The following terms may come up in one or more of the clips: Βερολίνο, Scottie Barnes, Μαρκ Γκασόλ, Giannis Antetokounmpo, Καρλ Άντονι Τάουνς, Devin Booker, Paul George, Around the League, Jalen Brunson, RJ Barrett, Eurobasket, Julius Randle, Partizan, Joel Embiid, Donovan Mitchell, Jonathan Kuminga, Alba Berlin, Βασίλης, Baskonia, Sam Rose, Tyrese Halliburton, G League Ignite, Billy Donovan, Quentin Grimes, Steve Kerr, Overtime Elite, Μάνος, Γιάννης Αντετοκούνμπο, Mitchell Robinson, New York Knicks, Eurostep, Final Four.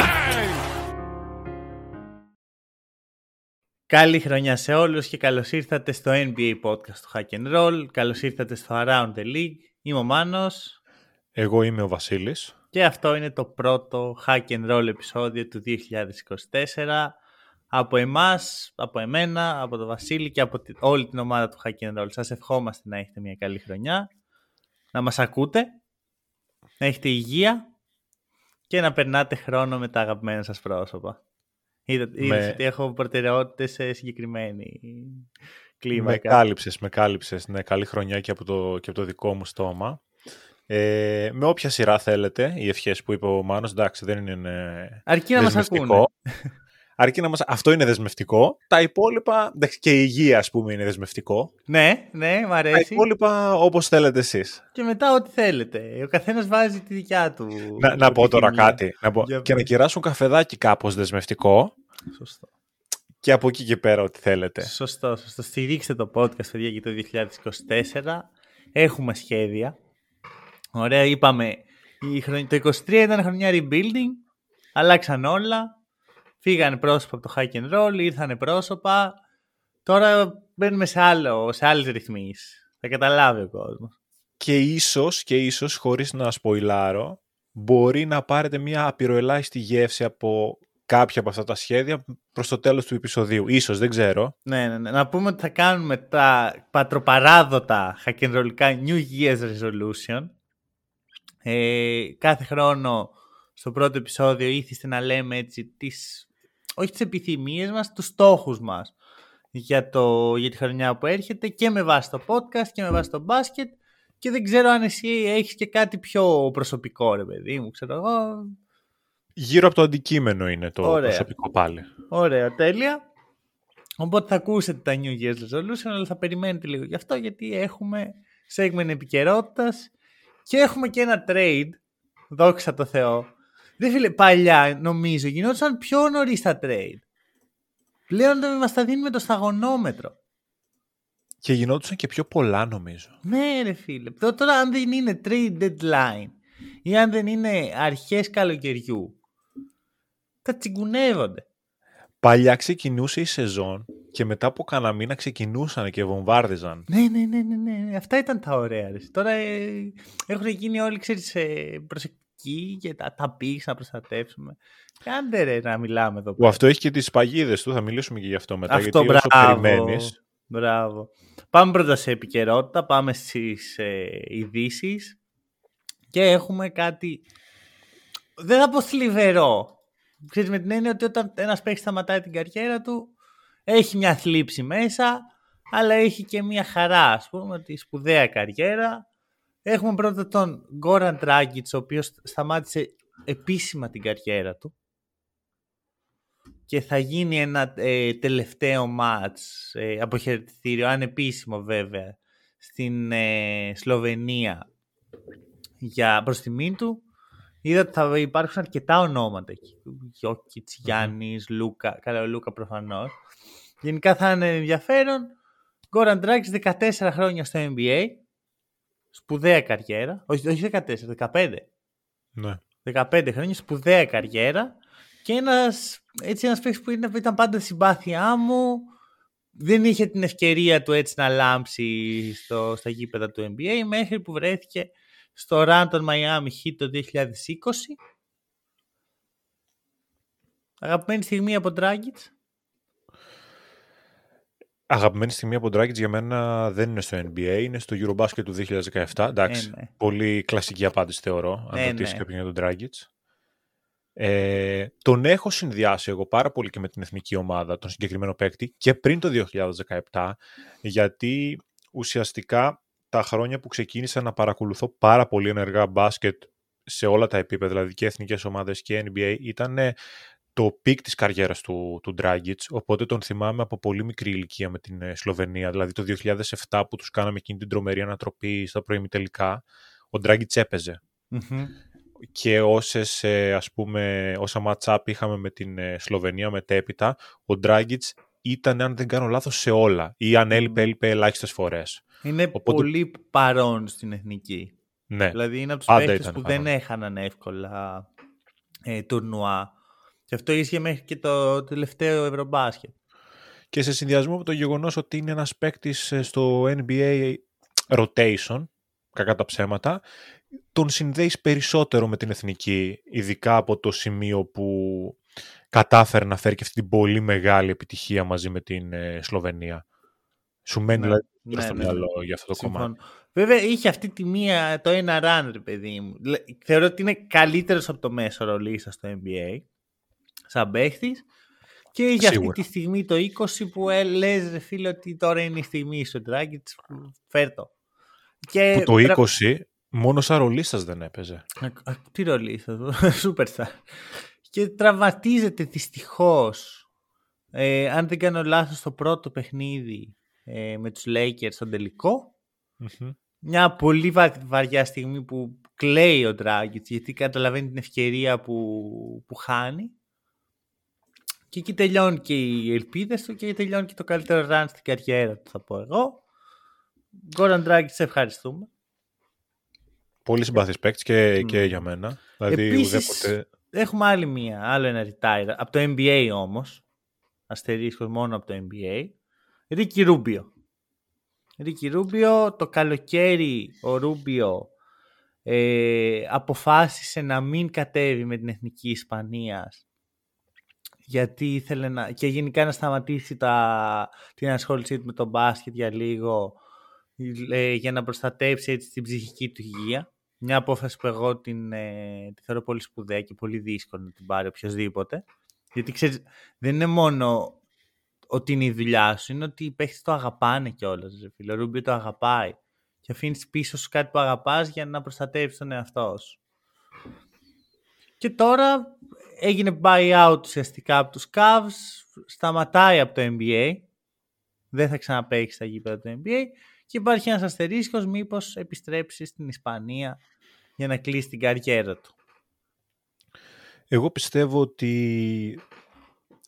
bang! Καλή χρονιά σε όλους και καλώς ήρθατε στο NBA podcast του Hack n Roll. Καλώς ήρθατε στο Around the League. Είμαι ο Μάνος. Εγώ είμαι ο Βασίλης. Και αυτό είναι το πρώτο Hack n Roll επεισόδιο του 2024. Από εμάς, από εμένα, από τον Βασίλη και από όλη την ομάδα του Hack n Roll. Σας ευχόμαστε να έχετε μια καλή χρονιά. Να μας ακούτε. Να έχετε υγεία. Και να περνάτε χρόνο με τα αγαπημένα σας πρόσωπα. Είδες ότι έχω προτεραιότητες σε συγκεκριμένη κλίμακα. Με κάλυψες. Ναι, καλή χρονιά και από το δικό μου στόμα. Με όποια σειρά θέλετε, οι ευχές που είπε ο Μάνος, εντάξει, δεν είναι αρκεί να μας ακούνε. Αρκεί να μας... Αυτό είναι δεσμευτικό. Τα υπόλοιπα, εντάξει, και η υγεία, ας πούμε, είναι δεσμευτικό. Ναι, ναι, μ' αρέσει. Τα υπόλοιπα όπως θέλετε εσείς. Και μετά ό,τι θέλετε. Ο καθένας βάζει τη δικιά του. Να πω τώρα κάτι. Και να κεράσουν καφεδάκι κάπως δεσμευτικό. Σωστό. Και από εκεί και πέρα ό,τι θέλετε. Σωστό, σωστό. Στηρίξτε το podcast, παιδιά, για το 2024. Έχουμε σχέδια. Ωραία, είπαμε. Το 2023 ήταν χρονιά rebuilding. Αλλάξαν όλα. Φύγανε πρόσωπα από το Hack n Roll, ήρθανε πρόσωπα. Τώρα μπαίνουμε σε άλλες ρυθμίσεις. Θα καταλάβει ο κόσμος. Και ίσως, χωρίς να σποϊλάρω, μπορεί να πάρετε μια απειροελάχιστη γεύση από κάποια από αυτά τα σχέδια προς το τέλος του επεισοδίου. Ίσως, δεν ξέρω. Ναι. Να πούμε ότι θα κάνουμε τα πατροπαράδοτα Hack n Rollικά New Year's Resolution. Κάθε χρόνο στο πρώτο επεισόδιο ήθιστε να λέμε έτσι τις... όχι τις επιθυμίες μας, τους στόχους μας για τη χρονιά που έρχεται και με βάση το podcast και με βάση το μπάσκετ και δεν ξέρω αν εσύ έχεις και κάτι πιο προσωπικό ρε παιδί μου, ξέρω εγώ. Γύρω από το αντικείμενο είναι το Ωραία. Προσωπικό πάλι. Ωραία, τέλεια. Οπότε θα ακούσετε τα New Year's Resolution αλλά θα περιμένετε λίγο γι' αυτό γιατί έχουμε segment επικαιρότητας και έχουμε και ένα trade, δόξα τω Θεώ. Ρε φίλε, παλιά νομίζω γινόντουσαν πιο νωρίς τα trade. Πλέον μας τα δίνουν με το σταγονόμετρο. Και γινόντουσαν και πιο πολλά νομίζω. Ναι ρε φίλε. Τώρα αν δεν είναι trade deadline ή αν δεν είναι αρχές καλοκαιριού τα τσιγκουνεύονται. Παλιά ξεκινούσε η σεζόν και μετά από κανένα μήνα ξεκινούσαν και βομβάρδιζαν. Ναι. Αυτά ήταν τα ωραία. Ρε. Τώρα έχουν γίνει όλοι ξέρεις προσεκτικοί. Και τα πήγες να προστατεύσουμε. Κάντε ρε να μιλάμε εδώ πέρα. Αυτό έχει και τις παγίδες του, θα μιλήσουμε και γι' αυτό μετά. Αυτό, γιατί μπράβο, περιμένεις... μπράβο. Πάμε πρώτα σε επικαιρότητα, πάμε στις ειδήσεις και έχουμε κάτι, δεν θα πω θλιβερό. Ξέρεις, με την έννοια ότι όταν ένας παίκτης σταματάει την καριέρα του, έχει μια θλίψη μέσα, αλλά έχει και μια χαρά, ας πούμε, τη σπουδαία καριέρα. Έχουμε πρώτα τον Goran Dragic, ο οποίος σταμάτησε επίσημα την καριέρα του και θα γίνει ένα τελευταίο μάτς αποχαιρετιστήριο, ανεπίσημο βέβαια, στην Σλοβενία για προς τιμήν του. Είδα ότι θα υπάρχουν αρκετά ονόματα εκεί. Γιόκιτς, Γιάννης, Λούκα, καλά ο Λούκα προφανώς. Γενικά θα είναι ενδιαφέρον. Goran Dragic 14 χρόνια στο NBA. Σπουδαία καριέρα, όχι 14, 15. Ναι. 15 χρόνια, σπουδαία καριέρα και ένας παίκτης που ήταν πάντα συμπάθειά μου, δεν είχε την ευκαιρία του έτσι να λάμψει στα γήπεδα του NBA μέχρι που βρέθηκε στο ραν των Miami Heat το 2020. Αγαπημένη στιγμή από Dragic. Αγαπημένη στιγμή από τον Dragic για μένα δεν είναι στο NBA, είναι στο EuroBasket του 2017. Εντάξει, ναι. Πολύ κλασική απάντηση θεωρώ, αν ρωτήσει κάποιον για τον Dragic. Τον έχω συνδυάσει εγώ πάρα πολύ και με την εθνική ομάδα, τον συγκεκριμένο παίκτη, και πριν το 2017, γιατί ουσιαστικά τα χρόνια που ξεκίνησα να παρακολουθώ πάρα πολύ ενεργά μπάσκετ σε όλα τα επίπεδα, δηλαδή και εθνικές ομάδες και NBA, ήταν το πικ της καριέρας του Dragic, οπότε τον θυμάμαι από πολύ μικρή ηλικία με την Σλοβενία, δηλαδή το 2007 που τους κάναμε εκείνη την τρομερή ανατροπή στα προημιτελικά, ο Dragic έπαιζε. Mm-hmm. Και όσα match-up είχαμε με την Σλοβενία μετέπειτα, ο Dragic ήταν, αν δεν κάνω λάθος, σε όλα ή αν έλειπε ελάχιστες φορές. Είναι οπότε πολύ παρόν στην εθνική. Ναι. Δηλαδή είναι από τους παίκτες που δεν έχαναν εύκολα τουρνουά. Και αυτό ίσχυε μέχρι και το τελευταίο Ευρωμπάσκετ. Και σε συνδυασμό με το γεγονός ότι είναι ένας παίκτης στο NBA rotation, κακά τα ψέματα, τον συνδέεις περισσότερο με την εθνική, ειδικά από το σημείο που κατάφερε να φέρει και αυτή την πολύ μεγάλη επιτυχία μαζί με την Σλοβενία. Σου μένει δηλαδή στο μυαλό για αυτό το κομμάτι. Βέβαια είχε αυτή τη μία, το ένα run, ρε παιδί μου. Θεωρώ ότι είναι καλύτερος από το μέσο ρολίστα στο NBA, σαν παίχτης. Και για αυτή τη στιγμή το 20 που λες, ρε φίλε, ότι τώρα είναι η στιγμή στο Dragic, φέρτο. Και που το 20 μόνο σαν ρολίστας δεν έπαιζε. Τι ρολίστας, superstar. Και τραυματίζεται δυστυχώς, αν δεν κάνω λάθος, στο πρώτο παιχνίδι με τους Lakers στον τελικό. Mm-hmm. Μια πολύ βαριά στιγμή που κλαίει ο Dragic, γιατί καταλαβαίνει την ευκαιρία που χάνει. Και εκεί τελειώνει και οι ελπίδες του και τελειώνει και το καλύτερο run στην καριέρα του, θα πω εγώ. Goran Dragic, σε ευχαριστούμε. Πολύ συμπαθής παίκτης και για μένα. Δηλαδή, επίσης, έχουμε άλλο ένα retire. Από το NBA όμως, αστερίσκος μόνο από το NBA, Ricky Rubio. Ricky Rubio, το καλοκαίρι ο Rubio αποφάσισε να μην κατέβει με την Εθνική Ισπανίας, γιατί ήθελε και γενικά να σταματήσει την ασχόλησή του με τον μπάσκετ για λίγο, για να προστατεύσει έτσι την ψυχική του υγεία. Μια απόφαση που εγώ τη θεωρώ πολύ σπουδαία και πολύ δύσκολη να την πάρει οποιοδήποτε. Γιατί ξέρεις, δεν είναι μόνο ότι είναι η δουλειά σου, είναι ότι οι παίχτες το αγαπάνε κιόλας. Ο Ρούμπιο το αγαπάει και αφήνεις πίσω σου κάτι που αγαπάς για να προστατεύσεις τον εαυτό σου. Και τώρα έγινε buyout ουσιαστικά από τους Cavs, σταματάει από το NBA, δεν θα ξαναπαίξει στα γήπεδα του NBA και υπάρχει ένας αστερίσκος μήπως επιστρέψει στην Ισπανία για να κλείσει την καριέρα του. Εγώ πιστεύω ότι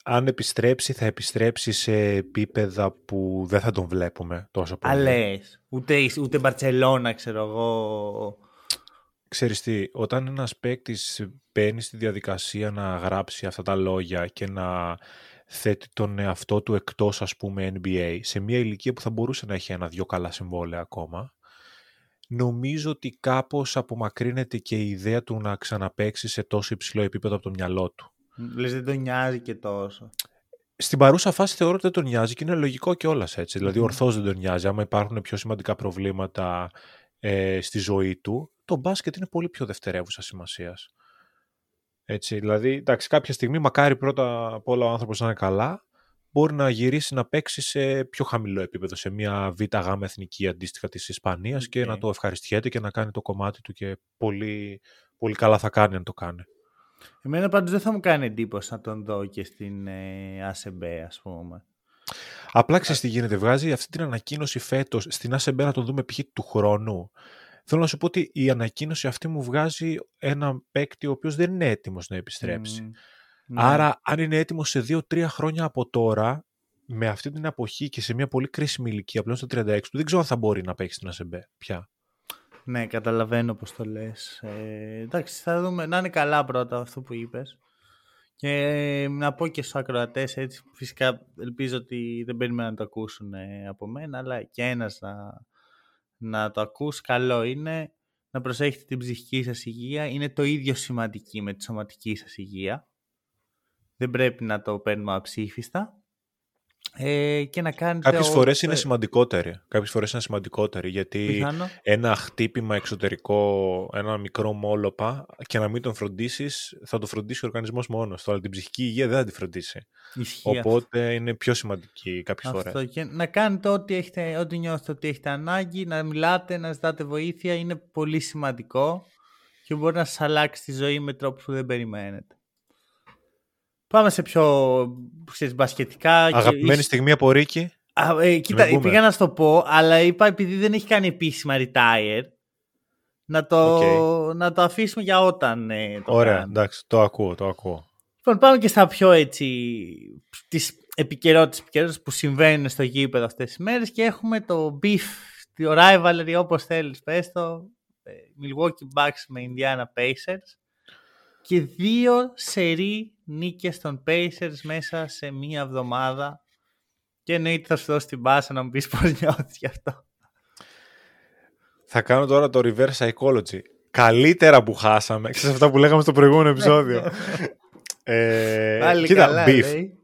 αν επιστρέψει, θα επιστρέψει σε επίπεδα που δεν θα τον βλέπουμε τόσο πολύ. Αλές, ούτε Μπαρτσελώνα, ξέρω εγώ. Ξέρεις τι, όταν ένας παίκτης μπαίνει στη διαδικασία να γράψει αυτά τα λόγια και να θέτει τον εαυτό του εκτός, ας πούμε, NBA, σε μια ηλικία που θα μπορούσε να έχει ένα-δυο καλά συμβόλαια ακόμα, νομίζω ότι κάπως απομακρύνεται και η ιδέα του να ξαναπαίξει σε τόσο υψηλό επίπεδο από το μυαλό του. Λες δεν τον νοιάζει και τόσο. Στην παρούσα φάση θεωρώ ότι δεν τον νοιάζει και είναι λογικό κιόλας έτσι. Δηλαδή ορθώς δεν τον νοιάζει. Άμα υπάρχουν πιο σημαντικά προβλήματα στη ζωή του, το μπάσκετ είναι πολύ πιο δευτερεύουσα σημασίας. Έτσι, δηλαδή, εντάξει, κάποια στιγμή, μακάρι πρώτα απ' όλα ο άνθρωπος να είναι καλά, μπορεί να γυρίσει να παίξει σε πιο χαμηλό επίπεδο, σε μια ΒΓ εθνική αντίστοιχα της Ισπανίας και να το ευχαριστιέται και να κάνει το κομμάτι του και πολύ, πολύ καλά θα κάνει αν το κάνει. Εμένα πάντως δεν θα μου κάνει εντύπωση να τον δω και στην ASB, ας πούμε. Απλά ξέρεις τι γίνεται, βγάζει αυτή την ανακοίνωση φέτος, στην ASB να τον δούμε π.χ. του χρόνου. Θέλω να σου πω ότι η ανακοίνωση αυτή μου βγάζει έναν παίκτη ο οποίος δεν είναι έτοιμος να επιστρέψει. Ναι. Άρα αν είναι έτοιμος σε 2-3 χρόνια από τώρα, με αυτή την αποχή και σε μια πολύ κρίσιμη ηλικία, πλέον στα 36 του, δεν ξέρω αν θα μπορεί να παίξει στην ASB πια. Ναι, καταλαβαίνω πώς το λες. Εντάξει, θα δούμε. Να είναι καλά πρώτα αυτό που είπες. Και να πω και στους ακροατές, έτσι, φυσικά ελπίζω ότι δεν περιμένουν να το ακούσουν από μένα, αλλά και ένας να το ακούσει. Καλό είναι να προσέχετε την ψυχική σας υγεία. Είναι το ίδιο σημαντική με τη σωματική σας υγεία. Δεν πρέπει να το παίρνουμε αψήφιστα. Και να κάνετε κάποιες φορές είναι σημαντικότερη. Κάποιες φορές είναι σημαντικότερη, γιατί ένα χτύπημα εξωτερικό, ένα μικρό μόλοπα, και να μην τον φροντίσεις, θα το φροντίσει ο οργανισμός μόνος του, αλλά την ψυχική υγεία δεν θα τη φροντίσει. Ισχύει. Οπότε αυτό είναι πιο σημαντική κάποιες φορές. Και να κάνετε ό,τι νιώθετε ότι έχετε ανάγκη, να μιλάτε, να ζητάτε βοήθεια. Είναι πολύ σημαντικό και μπορεί να σας αλλάξει τη ζωή με τρόπους που δεν περιμένετε. Πάμε σε πιο μπασκετικά. Αγαπημένη και... στιγμή από Ρίκη. Κοίτα, πήγα να σου το πω, αλλά είπα επειδή δεν έχει κάνει επίσημα retire, να το αφήσουμε για όταν το ωραία, κάνουμε. Εντάξει, το ακούω. Λοιπόν, πάμε και στα πιο έτσι, τις επικαιρότητες που συμβαίνουν στο γήπεδο αυτές τις μέρες και έχουμε το beef, το rivalry, όπως θέλεις πες το, Milwaukee Bucks με Indiana Pacers και δύο σερί νίκες των Pacers μέσα σε μία εβδομάδα. Και εννοείται θα σου δώσω την μπάσα να μου πεις πώς νιώθεις γι' αυτό. Θα κάνω τώρα το reverse psychology. Καλύτερα που χάσαμε. Ξέρεις αυτά που λέγαμε στο προηγούμενο επεισόδιο. Κοίτα, καλά, beef. Λέει.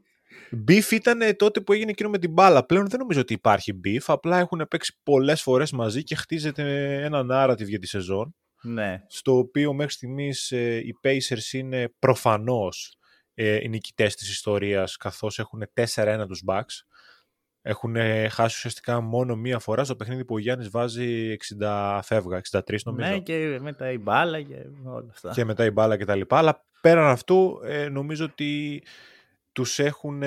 Beef ήταν τότε που έγινε εκείνο με την μπάλα. Πλέον δεν νομίζω ότι υπάρχει beef. Απλά έχουν παίξει πολλές φορές μαζί και χτίζεται ένα narrative για τη σεζόν. Ναι. Στο οποίο μέχρι στιγμής οι Pacers είναι προφανώς οι νικητές της ιστορίας, καθώς έχουν 4-1 τους Bucks. Έχουν χάσει ουσιαστικά μόνο μία φορά στο παιχνίδι που ο Γιάννης βάζει 60 φεύγα, 63 νομίζω. Ναι, και μετά η μπάλα και όλα αυτά. Και μετά η μπάλα και τα λοιπά. Αλλά πέραν αυτού νομίζω ότι τους έχουν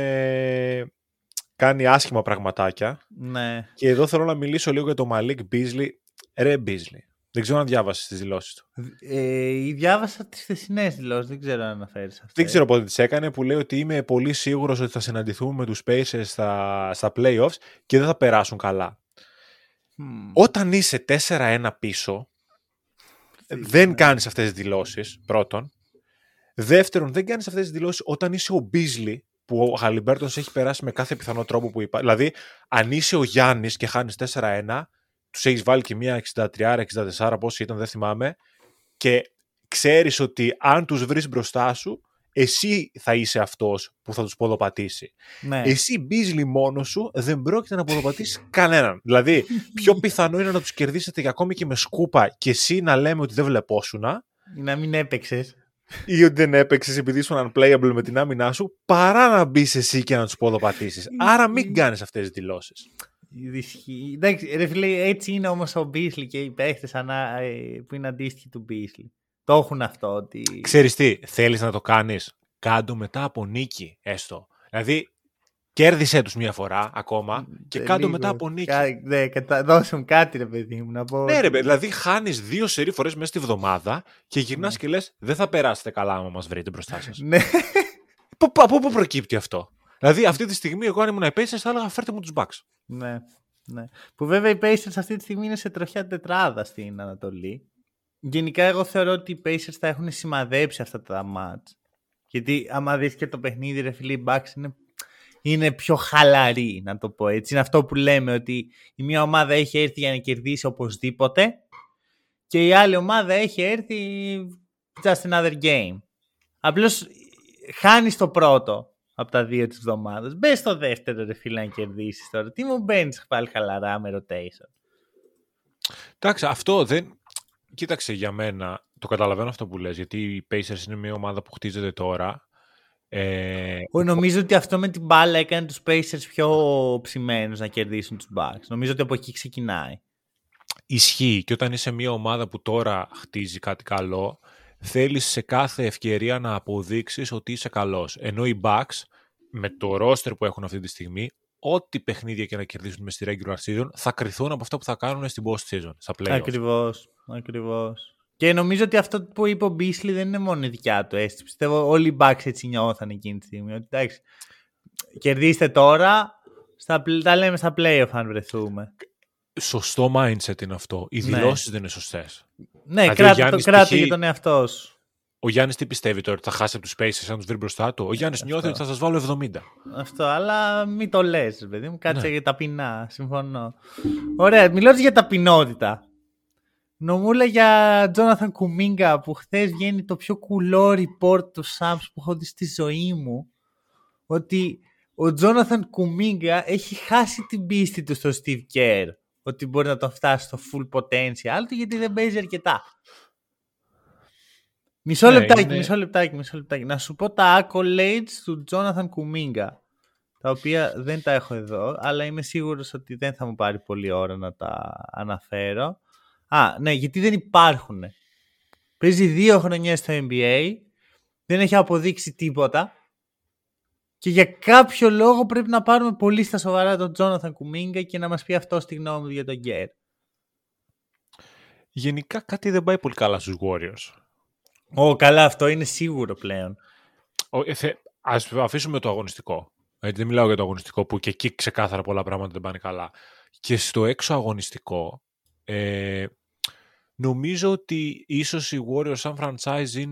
κάνει άσχημα πραγματάκια. Ναι. Και εδώ θέλω να μιλήσω λίγο για το Malik Beasley. Ρε Beasley. Δεν ξέρω αν διάβασες τις δηλώσεις του. Διάβασα τις θεσινές δηλώσεις, δεν ξέρω αν αναφέρεις αυτές. Δεν ξέρω πότε τις έκανε, που λέει ότι είμαι πολύ σίγουρος ότι θα συναντηθούμε με τους Pacers στα playoffs και δεν θα περάσουν καλά. Όταν είσαι 4-1 πίσω, δεν κάνεις αυτές τις δηλώσεις, πρώτον. Δεύτερον, δεν κάνεις αυτές τις δηλώσεις όταν είσαι ο Beasley, που ο Χαλιμπέρτον σε έχει περάσει με κάθε πιθανό τρόπο που υπάρχει. Δηλαδή, αν είσαι ο Γιάννης και χάνεις 4-1, τους έχεις βάλει και μία 63, 64, πόσοι ήταν, δεν θυμάμαι, και ξέρεις ότι αν τους βρεις μπροστά σου, εσύ θα είσαι αυτός που θα τους ποδοπατήσει. Ναι. Εσύ, Beasley, μόνος σου, δεν πρόκειται να ποδοπατήσεις κανέναν. Δηλαδή, πιο πιθανό είναι να τους κερδίσετε και ακόμη και με σκούπα και εσύ να λέμε ότι δεν βλεπόσουνα. Να μην έπαιξες. Ή ότι δεν έπαιξες επειδή ήσουν unplayable με την άμυνά σου, παρά να μπεις εσύ και να τους ποδοπατήσεις. Άρα μην κάνεις αυτές τις δηλώσεις. Εντάξει, ρε φίλε, έτσι είναι όμως ο Beasley και οι παίχτες που είναι αντίστοιχοι του Beasley. Το έχουν αυτό ότι... Ξέρεις τι, θέλεις να το κάνεις, κάντο μετά από νίκη έστω. Δηλαδή, κέρδισε τους μια φορά ακόμα και κάντο μετά από νίκη. Ναι, δώσε μου κάτι ρε παιδί μου να πω. Ναι ρε παιδί, δηλαδή χάνεις δύο σερί φορές μέσα στη βδομάδα και γυρνάς και λες δεν θα περάσετε καλά άμα μας βρείτε μπροστά σας. Ναι. Από πού προκύπτει αυτό? Δηλαδή αυτή τη στιγμή εγώ αν ήμουν οι Pacers θα έλεγα φέρτε μου τους Bucks. Ναι, ναι. Που βέβαια οι Pacers αυτή τη στιγμή είναι σε τροχιά τετράδα στην Ανατολή. Γενικά εγώ θεωρώ ότι οι Pacers θα έχουν σημαδέψει αυτά τα μάτς. Γιατί άμα δεις και το παιχνίδι ρε φίλοι, οι Bucks είναι πιο χαλαροί να το πω έτσι. Είναι αυτό που λέμε ότι η μία ομάδα έχει έρθει για να κερδίσει οπωσδήποτε και η άλλη ομάδα έχει έρθει just another game. Απλώς χάνεις το πρώτο από τα δύο της εβδομάδας. Μπες στο δεύτερο ρε φίλε να κερδίσεις τώρα. Τι μου μπαίνεις πάλι χαλαρά με rotation. Εντάξει, αυτό δεν... Κοίταξε για μένα, το καταλαβαίνω αυτό που λες, γιατί οι Pacers είναι μια ομάδα που χτίζεται τώρα. Νομίζω ότι αυτό με την μπάλα έκανε τους Pacers πιο ψημένους να κερδίσουν τους Bucks. Νομίζω ότι από εκεί ξεκινάει. Ισχύει και όταν είσαι μια ομάδα που τώρα χτίζει κάτι καλό, θέλεις σε κάθε ευκαιρία να αποδείξεις ότι είσαι καλός. Ενώ οι Bucks, με το roster που έχουν αυτή τη στιγμή, ό,τι παιχνίδια και να κερδίσουν μες στη regular season, θα κρυθούν από αυτά που θα κάνουν στην post-season, στα playoffs. Ακριβώς. Και νομίζω ότι αυτό που είπε ο Beasley δεν είναι μόνο η δικιά του αίσθηση. Πιστεύω όλοι οι Bucks έτσι νιώθαν εκείνη τη στιγμή. Ότι εντάξει, κερδίστε τώρα, τα λέμε στα playoff αν βρεθούμε. Σωστό mindset είναι αυτό. Οι δηλώσεις δεν είναι σωστές. Ναι, κράτη για τον εαυτό σου. Ο Γιάννης τι πιστεύει τώρα, ότι θα χάσει από τους Pacers αν τους βρει μπροστά του? Ο Γιάννης νιώθει ότι θα σας βάλω 70. Αυτό, αλλά μην το λες, παιδί μου. Κάτσε για ταπεινά, συμφωνώ. Ωραία, μιλώντας για ταπεινότητα. Νομούλα για Jonathan Kuminga που χθες βγαίνει το πιο κουλό report του Σαμς που έχω δει στη ζωή μου. Ότι ο Jonathan Kuminga έχει χάσει την πίστη του στο Steve Kerr. Ότι μπορεί να τον φτάσει στο full potential του γιατί δεν παίζει αρκετά. Μισό λεπτάκι. Να σου πω τα accolades του Jonathan Kuminga, τα οποία δεν τα έχω εδώ, αλλά είμαι σίγουρος ότι δεν θα μου πάρει πολλή ώρα να τα αναφέρω. Ναι, γιατί δεν υπάρχουν. Παίζει 2 χρονιές στο NBA, δεν έχει αποδείξει τίποτα. Και για κάποιο λόγο πρέπει να πάρουμε πολύ στα σοβαρά τον Τζόναθαν Κουμίνγκα και να μας πει αυτό τη γνώμη του για τον Γκέρ. Γενικά κάτι δεν πάει πολύ καλά στους Warriors. Καλά, αυτό είναι σίγουρο πλέον. Ας αφήσουμε το αγωνιστικό. Δεν μιλάω για το αγωνιστικό που και εκεί ξεκάθαρα πολλά πράγματα δεν πάνε καλά. Και στο έξω αγωνιστικό νομίζω ότι ίσως οι Warriors σαν franchise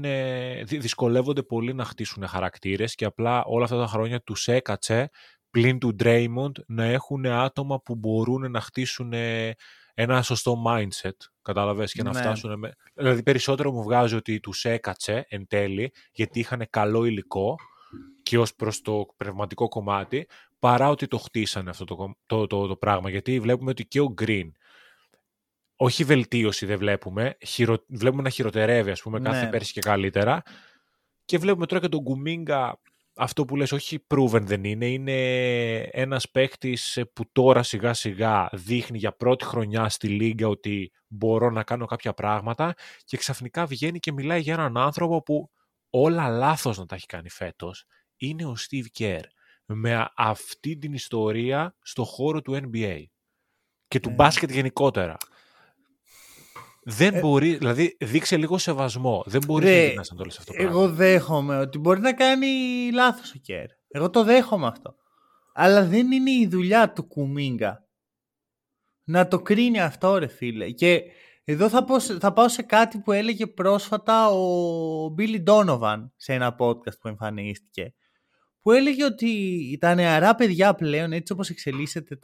δυσκολεύονται πολύ να χτίσουν χαρακτήρες και απλά όλα αυτά τα χρόνια τους έκατσε πλην του Draymond να έχουν άτομα που μπορούν να χτίσουν ένα σωστό mindset, κατάλαβες, και να φτάσουν... Δηλαδή περισσότερο μου βγάζει ότι τους έκατσε εν τέλει γιατί είχαν καλό υλικό και ως προς το πνευματικό κομμάτι παρά ότι το χτίσανε αυτό το πράγμα, γιατί βλέπουμε ότι και ο Green όχι βελτίωση δεν βλέπουμε, βλέπουμε να χειροτερεύει ας πούμε κάθε πέρσι και καλύτερα, και βλέπουμε τώρα και τον Κουμίνγκα, αυτό που λες όχι proven δεν είναι, είναι ένας παίκτης που τώρα σιγά σιγά δείχνει για πρώτη χρονιά στη Λίγκα ότι μπορώ να κάνω κάποια πράγματα και ξαφνικά βγαίνει και μιλάει για έναν άνθρωπο που όλα λάθος να τα έχει κάνει φέτος, είναι ο Steve Kerr με αυτή την ιστορία στο χώρο του NBA και του μπάσκετ γενικότερα. Δεν μπορεί, δηλαδή δείξε λίγο σεβασμό. Δεν μπορεί να σαν το λες αυτό το πράγμα. Εγώ δέχομαι ότι μπορεί να κάνει λάθος ο Κέρ. Εγώ το δέχομαι αυτό. Αλλά δεν είναι η δουλειά του Κουμίνγκα να το κρίνει αυτό, ρε φίλε. Και εδώ θα πάω σε κάτι που έλεγε πρόσφατα ο Μπίλι Ντόνοβαν σε ένα podcast που εμφανίστηκε. Που έλεγε ότι τα νεαρά παιδιά πλέον, έτσι όπως εξελίσσεται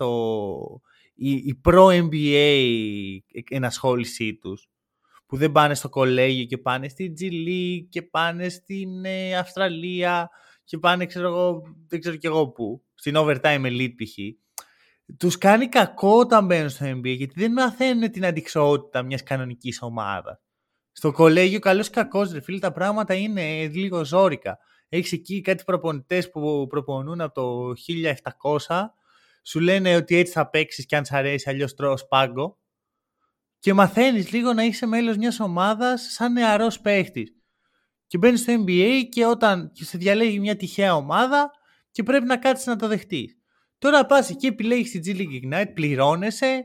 η προ-NBA ενασχόλησή τους, που δεν πάνε στο κολέγιο και πάνε στη G League και πάνε στην Αυστραλία και πάνε δεν ξέρω και εγώ πού, στην Overtime Elite π.χ. Τους κάνει κακό όταν μπαίνουν στο NBA γιατί δεν μαθαίνουν την αντικσότητα μιας κανονικής ομάδας. Στο κολέγιο καλώς κακώς, ρε φίλε, τα πράγματα είναι λίγο ζόρικα. Έχεις εκεί κάτι προπονητές που προπονούν από το 1700, σου λένε ότι έτσι θα παίξεις και αν σ' αρέσει αλλιώς τρώω σπάγκο, και μαθαίνεις λίγο να είσαι μέλος μιας ομάδας σαν νεαρός παίχτης και μπαίνεις στο NBA και όταν σε διαλέγει μια τυχαία ομάδα και πρέπει να κάτσεις να το δεχτείς. Τώρα πας εκεί, επιλέγεις τη G League Ignite, πληρώνεσαι,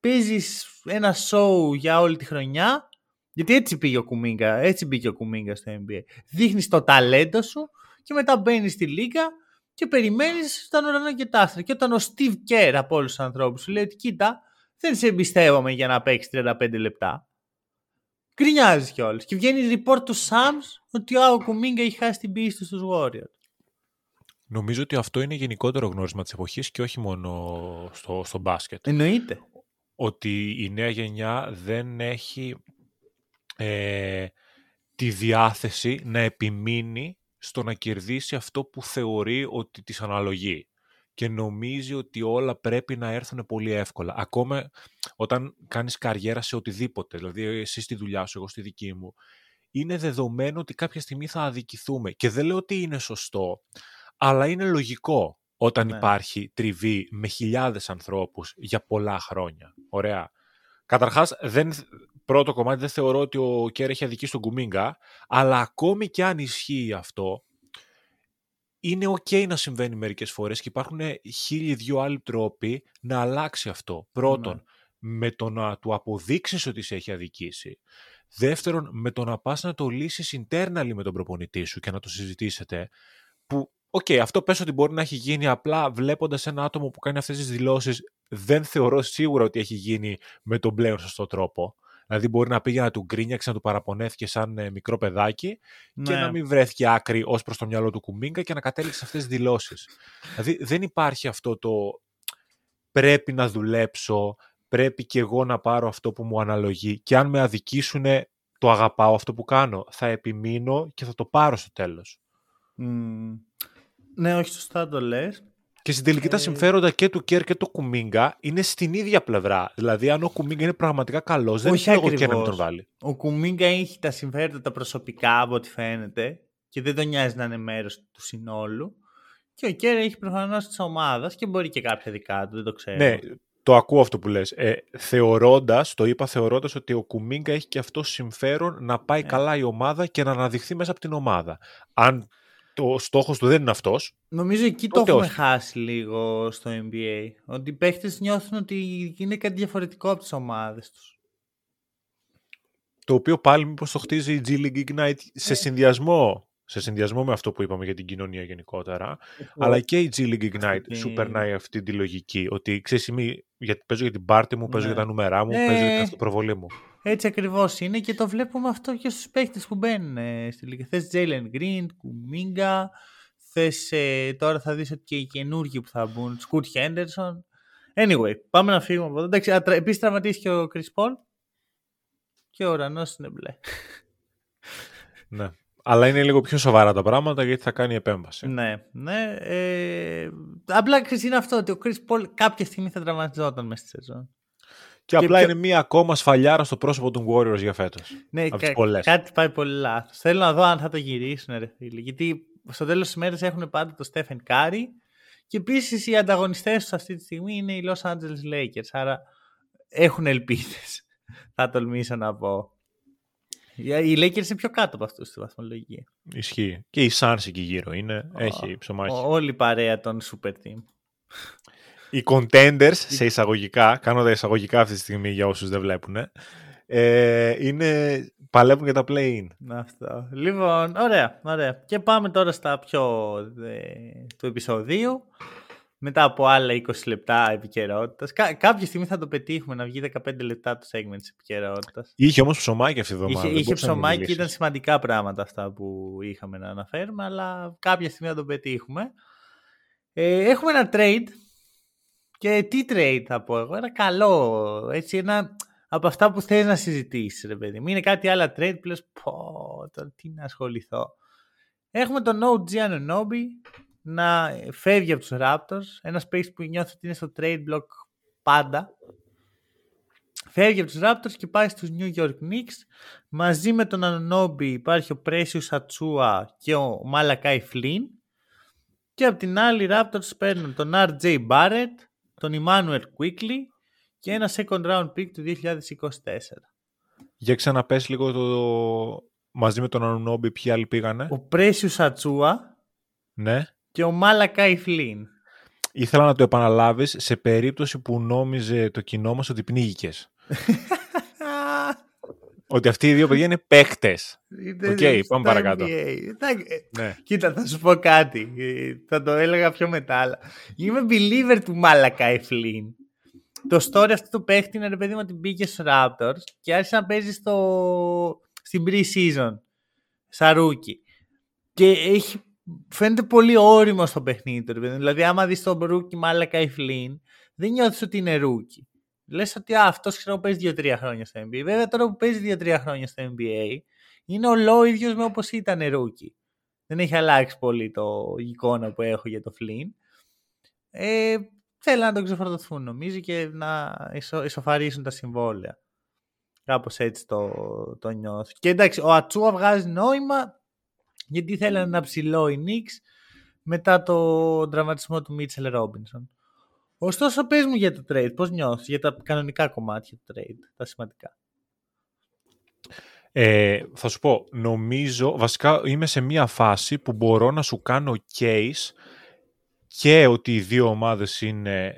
παίζεις ένα show για όλη τη χρονιά, γιατί έτσι πήγε ο Κουμίνγκα, έτσι μπήκε ο Κουμίνγκα στο NBA. Δείχνεις το ταλέντο σου και μετά μπαίνεις στη Λίγκα και περιμένεις στον ουρανό και τα άστρα. Και όταν ο Steve Kerr από όλους τους ανθρώπους σου λέει ότι κοίτα, δεν σε εμπιστεύομαι για να παίξεις 35 λεπτά. Κρινιάζεις κιόλας. Και βγαίνει report του Sams ότι ο Κουμίνγκα έχει χάσει την πίστη στους Warriors. Νομίζω ότι αυτό είναι γενικότερο γνώρισμα της εποχής και όχι μόνο στο μπάσκετ. Εννοείται. Ότι η νέα γενιά δεν έχει τη διάθεση να επιμείνει στο να κερδίσει αυτό που θεωρεί ότι της αναλογεί και νομίζει ότι όλα πρέπει να έρθουν πολύ εύκολα. Ακόμα όταν κάνεις καριέρα σε οτιδήποτε, δηλαδή εσύ στη δουλειά σου, εγώ στη δική μου, είναι δεδομένο ότι κάποια στιγμή θα αδικηθούμε και δεν λέω ότι είναι σωστό, αλλά είναι λογικό όταν υπάρχει τριβή με χιλιάδες ανθρώπους για πολλά χρόνια. Ωραία. Καταρχάς, πρώτο κομμάτι, δεν θεωρώ ότι ο Κέρ έχει αδικήσει τον Κουμίνγκα, αλλά ακόμη και αν ισχύει αυτό, είναι ok να συμβαίνει μερικές φορές και υπάρχουν χίλιοι δυο άλλοι τρόποι να αλλάξει αυτό. Πρώτον, με το να του αποδείξεις ότι σε έχει αδικήσει. Δεύτερον, με το να πας να το λύσεις internally με τον προπονητή σου και να το συζητήσετε, που αυτό πες ότι μπορεί να έχει γίνει, απλά βλέποντας ένα άτομο που κάνει αυτές τις δηλώσεις δεν θεωρώ σίγουρα ότι έχει γίνει με τον πλέον σωστό τρόπο. Δηλαδή μπορεί να πήγε να του γκρίνιαξε, να του παραπονέθηκε σαν μικρό παιδάκι και να μην βρέθηκε άκρη ως προς το μυαλό του Κουμίνγκα και να κατέληξε αυτές τις δηλώσεις. Δηλαδή δεν υπάρχει αυτό το πρέπει να δουλέψω, πρέπει και εγώ να πάρω αυτό που μου αναλογεί και αν με αδικήσουνε το αγαπάω αυτό που κάνω, θα επιμείνω και θα το πάρω στο τέλος. Ναι, όχι σωστά το λες. Και στην τελική τα συμφέροντα και του Κέρ και του Κουμίνγκα είναι στην ίδια πλευρά. Δηλαδή, αν ο Κουμίνγκα είναι πραγματικά καλός, δεν έχει λόγο και να μην τον βάλει. Ο Κουμίνγκα έχει τα συμφέροντα τα προσωπικά από ό,τι φαίνεται και δεν τον νοιάζει να είναι μέρος του συνόλου. Και ο Κέρ έχει προφανώς της ομάδας και μπορεί και κάποια δικά του, δεν το ξέρω. Ναι, το ακούω αυτό που λες. Θεωρώντας ότι ο Κουμίνγκα έχει και αυτό συμφέρον να πάει καλά η ομάδα και να αναδειχθεί μέσα από την ομάδα. Αν ο στόχος του δεν είναι αυτός. Νομίζω εκεί το έχουμε χάσει λίγο στο NBA. Ότι οι παίχτες νιώθουν ότι είναι κάτι διαφορετικό από τις ομάδες τους. Το οποίο πάλι μήπως το χτίζει η G League Ignite σε συνδυασμό με αυτό που είπαμε για την κοινωνία γενικότερα. Αλλά και η G League Ignite σου περνάει αυτή τη λογική. Ότι ξέρεις, παίζω για την πάρτι μου, παίζω για τα νούμερά μου, παίζω για την αυτοπροβολή μου. Έτσι ακριβώς είναι και το βλέπουμε αυτό και στους παίχτες που μπαίνουν στη Λίγα. Θες Jalen Green, Kuminga, θες τώρα θα δεις ότι και οι καινούργοι που θα μπουν, Scoot Henderson. Anyway, πάμε να φύγουμε από εδώ. Εντάξει, επίσης τραυματίστηκε ο Chris Paul και ο ουρανός είναι μπλε. Ναι, αλλά είναι λίγο πιο σοβαρά τα πράγματα γιατί θα κάνει επέμβαση. Ναι. Απλά είναι αυτό ότι ο Chris Paul κάποια στιγμή θα τραυματιζόταν μέσα στη σεζόν. Και απλά είναι μία ακόμα σφαλιάρα στο πρόσωπο των Warriors για φέτος. Ναι, κάτι πάει πολύ λάθος. Θέλω να δω αν θα το γυρίσουν, ρε φίλοι. Γιατί στο τέλος της μέρας έχουν πάντα το Stephen Curry και επίσης οι ανταγωνιστές τους αυτή τη στιγμή είναι οι Los Angeles Lakers. Άρα έχουν ελπίδες, θα τολμήσω να πω. Οι Lakers είναι πιο κάτω από αυτούς στη βαθμολογία. Ισχύει. Και οι Suns εκεί γύρω είναι. Έχει ψωμάκι. Όλη η παρέα των Super Team. Οι contenders, σε εισαγωγικά, κάνω τα εισαγωγικά αυτή τη στιγμή για όσους δεν βλέπουν, παλεύουν για τα play-in. Αυτό. Λοιπόν, ωραία. Και πάμε τώρα στα πιο του επεισοδίου, μετά από άλλα 20 λεπτά επικαιρότητας. Κάποια στιγμή θα το πετύχουμε να βγει 15 λεπτά το segment της επικαιρότητας. Είχε όμως ψωμάκι αυτή τη βδομάδα. Είχε ψωμάκι και ήταν σημαντικά πράγματα αυτά που είχαμε να αναφέρουμε, αλλά κάποια στιγμή θα το πετύχουμε. Έχουμε ένα trade. Και τι trade θα πω εγώ, ένα καλό, έτσι, ένα από αυτά που θες να συζητήσεις, ρε παιδί μου. Είναι κάτι άλλο trade που λες, τώρα τι να ασχοληθώ. Έχουμε τον OG Anunoby να φεύγει από τους Raptors, ένας παίκτης που νιώθει ότι είναι στο trade block πάντα. Φεύγει από τους Raptors και πάει στους New York Knicks. Μαζί με τον Anunoby υπάρχει ο Precious Achiuwa και ο Malakai Flynn. Και από την άλλη οι Raptors παίρνουν τον RJ Barrett, τον Emmanuel Quickley και ένα second round pick του 2024. Για ξαναπες λίγο μαζί με τον Anunoby ποιοι άλλοι πήγανε. Ο Precious Achiuwa και ο Malakai Flynn. Ήθελα να το επαναλάβεις σε περίπτωση που νόμιζε το κοινό μας ότι πνίγηκες. Ότι αυτοί οι δύο παιδιά είναι παίχτες. Οκ, πάμε παρακάτω. Ναι. Κοίτα, θα σου πω κάτι. Θα το έλεγα πιο μετά. Αλλά είμαι believer του Malakai Flynn. Το story αυτό του παίχτη είναι, ρε παιδί μου, ότι μπήκε στους Raptors και άρχισε να παίζει στην pre-season σαρούκι. Και φαίνεται πολύ όριμο στο παιχνίδι του. Δηλαδή, άμα δεις τον ρούκι Malakai Flynn, δεν νιώθεις ότι είναι ρούκι. Λες ότι αυτός παίζει 2-3 χρόνια στο NBA. Βέβαια τώρα που παίζει 2-3 χρόνια στο NBA είναι ολό ίδιος με όπως ήταν ρούκι. Δεν έχει αλλάξει πολύ το εικόνα που έχω για το Flynn. Θέλουν να τον ξεφορτωθούν νομίζω και να ισοφαρίσουν τα συμβόλαια. Κάπως έτσι το νιώθω. Και εντάξει, ο Achiuwa βγάζει νόημα γιατί θέλανε να ψηλώ οι Knicks μετά τον τραυματισμό του Mitchell Robinson. Ωστόσο, πες μου για το trade, πώς νιώθεις για τα κανονικά κομμάτια του trade, τα σημαντικά. Θα σου πω, νομίζω, βασικά είμαι σε μία φάση που μπορώ να σου κάνω case και ότι οι δύο ομάδες είναι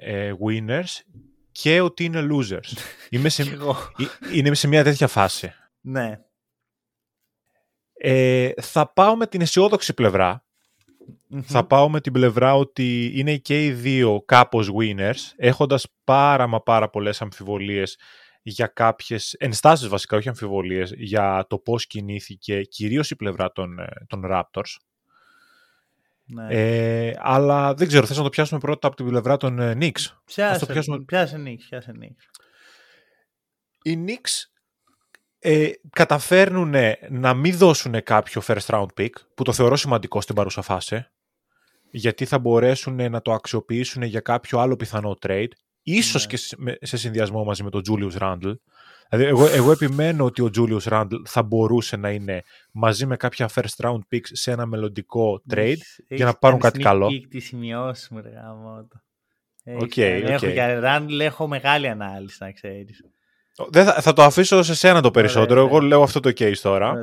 winners και ότι είναι losers. Είμαι σε μία τέτοια φάση. Ναι. Θα πάω με την αισιόδοξη πλευρά. Θα πάω με την πλευρά ότι είναι και οι δύο κάπως winners, έχοντας πάρα πολλές αμφιβολίες για κάποιες ενστάσεις βασικά, όχι αμφιβολίες, για το πώς κινήθηκε κυρίως η πλευρά των Raptors. Ναι. Αλλά δεν ξέρω, θες να το πιάσουμε πρώτα από την πλευρά των Knicks. Πιάσε Knicks. Οι Knicks καταφέρνουν να μην δώσουν κάποιο first round pick, που το θεωρώ σημαντικό στην παρούσα φάση, γιατί θα μπορέσουν να το αξιοποιήσουν για κάποιο άλλο πιθανό trade, ίσως και σε συνδυασμό μαζί με τον Julius Randle. Δηλαδή εγώ επιμένω ότι ο Julius Randle θα μπορούσε να είναι μαζί με κάποια first round picks σε ένα μελλοντικό trade για να πάρουν κάτι καλό. Για Randle έχω μεγάλη ανάλυση, να ξέρεις. Θα το αφήσω σε σένα το περισσότερο. Εγώ λέω αυτό το case τώρα.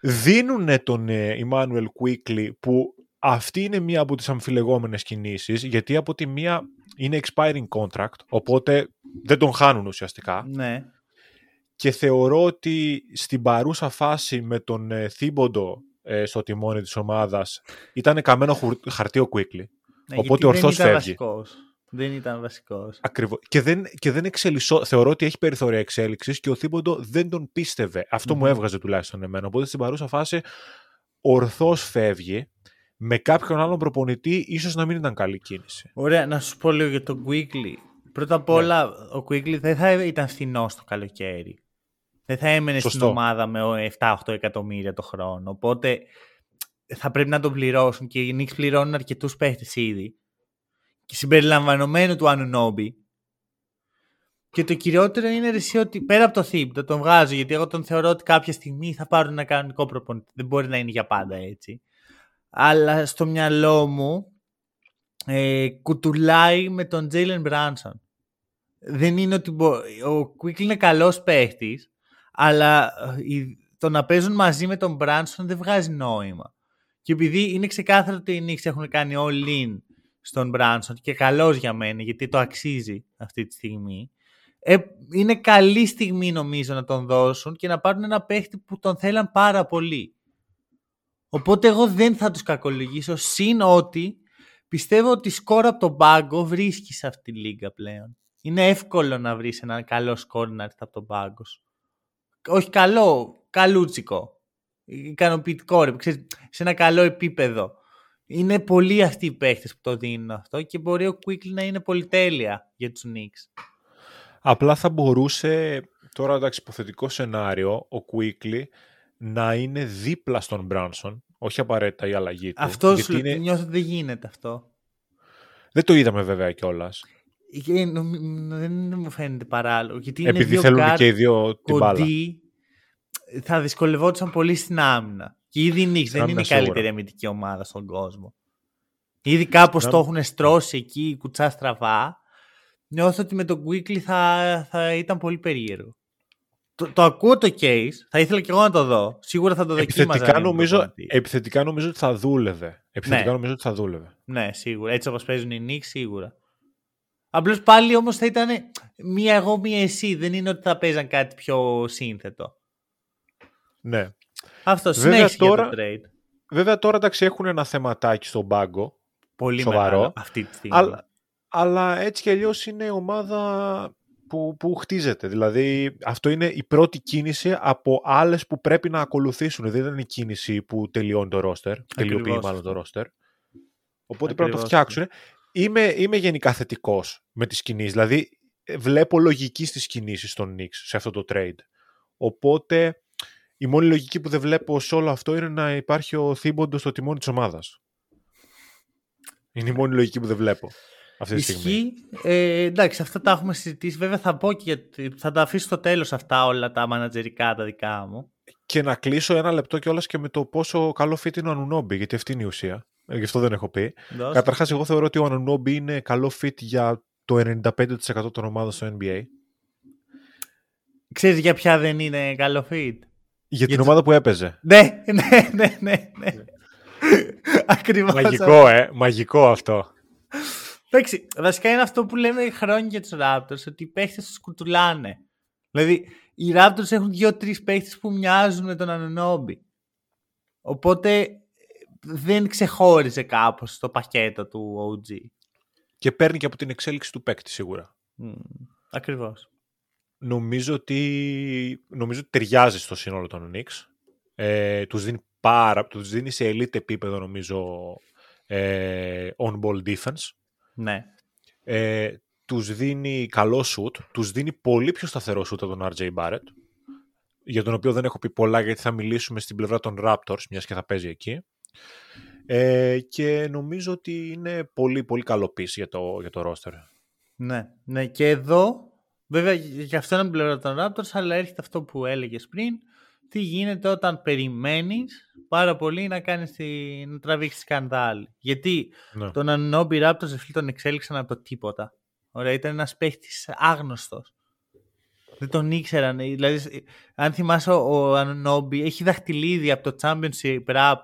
Δίνουνε τον Emmanuel Quickley, που αυτή είναι μία από τις αμφιλεγόμενες κινήσεις, γιατί από τη μία είναι expiring contract, οπότε δεν τον χάνουν ουσιαστικά. Ναι. Και θεωρώ ότι στην παρούσα φάση με τον Thibodeau στο τιμόνι της ομάδας ήταν καμένο χαρτί ο Quickley. Ναι, οπότε ορθώς φεύγει. Βασικός. Δεν ήταν βασικός. Ακριβώς. Και δεν εξελισσό. Θεωρώ ότι έχει περιθώρια εξέλιξης και ο Thibodeau δεν τον πίστευε. Αυτό μου έβγαζε τουλάχιστον εμένα. Οπότε στην παρούσα φάση ορθώς φεύγει. Με κάποιον άλλον προπονητή ίσως να μην ήταν καλή κίνηση. Ωραία, να σου πω λίγο για τον Quickley. Πρώτα απ' όλα, ο Quickley δεν θα ήταν φθηνός το καλοκαίρι. Δεν θα έμενε στην ομάδα με 7-8 εκατομμύρια το χρόνο. Οπότε θα πρέπει να τον πληρώσουν και οι Knicks πληρώνουν αρκετούς παίχτες ήδη. Και συμπεριλαμβανομένου του Anunoby. Και το κυριότερο είναι εσύ ότι πέρα από το Thibodeau, τον βγάζω γιατί εγώ τον θεωρώ ότι κάποια στιγμή θα πάρουν ένα κανονικό προπονητή. Δεν μπορεί να είναι για πάντα έτσι. Αλλά στο μυαλό μου κουτουλάει με τον Jalen Brunson. Δεν είναι ότι ο Quickley είναι καλός παίχτης, αλλά το να παίζουν μαζί με τον Brunson δεν βγάζει νόημα. Και επειδή είναι ξεκάθαρο ότι οι Knicks έχουν κάνει all-in στον Brunson και καλός για μένα γιατί το αξίζει αυτή τη στιγμή, είναι καλή στιγμή νομίζω να τον δώσουν και να πάρουν ένα παίχτη που τον θέλαν πάρα πολύ. Οπότε εγώ δεν θα τους κακολογήσω, συν ότι πιστεύω ότι σκορ από τον πάγκο βρίσκεις σε αυτή τη λίγα πλέον. Είναι εύκολο να βρεις έναν καλό σκορ να έρθει από τον πάγκο. Όχι καλό, καλούτσικο, ικανοποιητικό, ξέρεις, σε ένα καλό επίπεδο. Είναι πολλοί αυτοί οι παίχτες που το δίνουν αυτό και μπορεί ο Quickley να είναι πολυτέλεια για τους Knicks. Απλά θα μπορούσε, τώρα εντάξει, υποθετικό σενάριο, ο Quickley να είναι δίπλα στον Brunson, όχι απαραίτητα η αλλαγή του. Αυτό σου είναι... νιώθω ότι δεν γίνεται αυτό. Δεν το είδαμε βέβαια κιόλας. Δεν μου φαίνεται παράλογο. Γιατί είναι επειδή δύο θέλουν guard, και οι δύο την μπάλα. Θα δυσκολευόντουσαν πολύ στην άμυνα. Και ήδη οι Knicks δεν είναι σίγουρα η καλύτερη αμυντική ομάδα στον κόσμο. Ήδη κάπως το έχουν στρώσει εκεί η κουτσά στραβά. Νιώθω ότι με τον Quickley θα ήταν πολύ περίεργο. Το ακούω το case, θα ήθελα και εγώ να το δω. Σίγουρα θα το δοκίμαζα. Επιθετικά νομίζω ότι θα δούλευε. Ναι, σίγουρα. Έτσι όπως παίζουν οι Knicks, σίγουρα. Απλώς πάλι όμως θα ήταν μία εγώ, μία εσύ. Δεν είναι ότι θα παίζαν κάτι πιο σύνθετο. Ναι. Αυτό συνέχισε για το trade. Βέβαια τώρα εντάξει έχουν ένα θεματάκι στον πάγκο. Πολύ σοβαρό αυτή τη στιγμή. Αλλά έτσι κι αλλιώς είναι ομάδα που χτίζεται. Δηλαδή αυτό είναι η πρώτη κίνηση από άλλες που πρέπει να ακολουθήσουν. Δεν ήταν η κίνηση που τελειώνει το ρόστερ. Τελειοποιεί μάλλον το ρόστερ. Οπότε πρέπει να το φτιάξουν. Είμαι γενικά θετικός με τις κινήσεις. Δηλαδή βλέπω λογική στις κινήσεις των Knicks σε αυτό το trade. Οπότε η μόνη λογική που δεν βλέπω σε όλο αυτό είναι να υπάρχει ο Thibodeau στο τιμόνι της ομάδας. Είναι η μόνη λογική που δεν βλέπω. Ισχύει. Εντάξει, αυτά τα έχουμε συζητήσει. Βέβαια θα πω και γιατί θα τα αφήσω στο τέλος αυτά όλα τα μανατζερικά τα δικά μου. Και να κλείσω ένα λεπτό κιόλας και με το πόσο καλό fit είναι ο Anunoby, γιατί αυτή είναι η ουσία. Γι' αυτό δεν έχω πει. Καταρχάς, εγώ θεωρώ ότι ο Anunoby είναι καλό fit για το 95% των ομάδων στο NBA. Ξέρεις για ποια δεν είναι καλό fit? Για την ομάδα που έπαιζε. Ναι. Ακριβώς. Μαγικό αυτό. Εντάξει, βασικά είναι αυτό που λέμε χρόνια για τους Raptors, ότι οι παίχτες τους κουτουλάνε. Δηλαδή, οι Raptors έχουν 2-3 παίχτες που μοιάζουν με τον Anunoby. Οπότε δεν ξεχώριζε κάπως το πακέτο του OG. Και παίρνει και από την εξέλιξη του παίκτη σίγουρα. Ακριβώς. Νομίζω ότι ταιριάζει στο σύνολο των Knicks. Τους δίνει σε elite επίπεδο νομίζω on-ball defense. Ναι. Τους δίνει καλό shoot, τους δίνει πολύ πιο σταθερό shoot από τον RJ Barrett, για τον οποίο δεν έχω πει πολλά γιατί θα μιλήσουμε στην πλευρά των Raptors, μιας και θα παίζει εκεί. Και νομίζω ότι είναι πολύ, πολύ καλό piece για το roster. Ναι, και εδώ βέβαια για αυτόν την πλευρά των Raptors, αλλά έρχεται αυτό που έλεγες πριν, τι γίνεται όταν περιμένεις πάρα πολύ να τραβήξεις σκανδάλι. Γιατί τον Anunoby Raptors τον εξέλιξαν από το τίποτα. Ωραία, ήταν ένας παίχτης άγνωστος. Δεν τον ήξεραν. Δηλαδή, αν θυμάσαι, ο Ανουνόμπι έχει δαχτυλίδι από το Championship Rap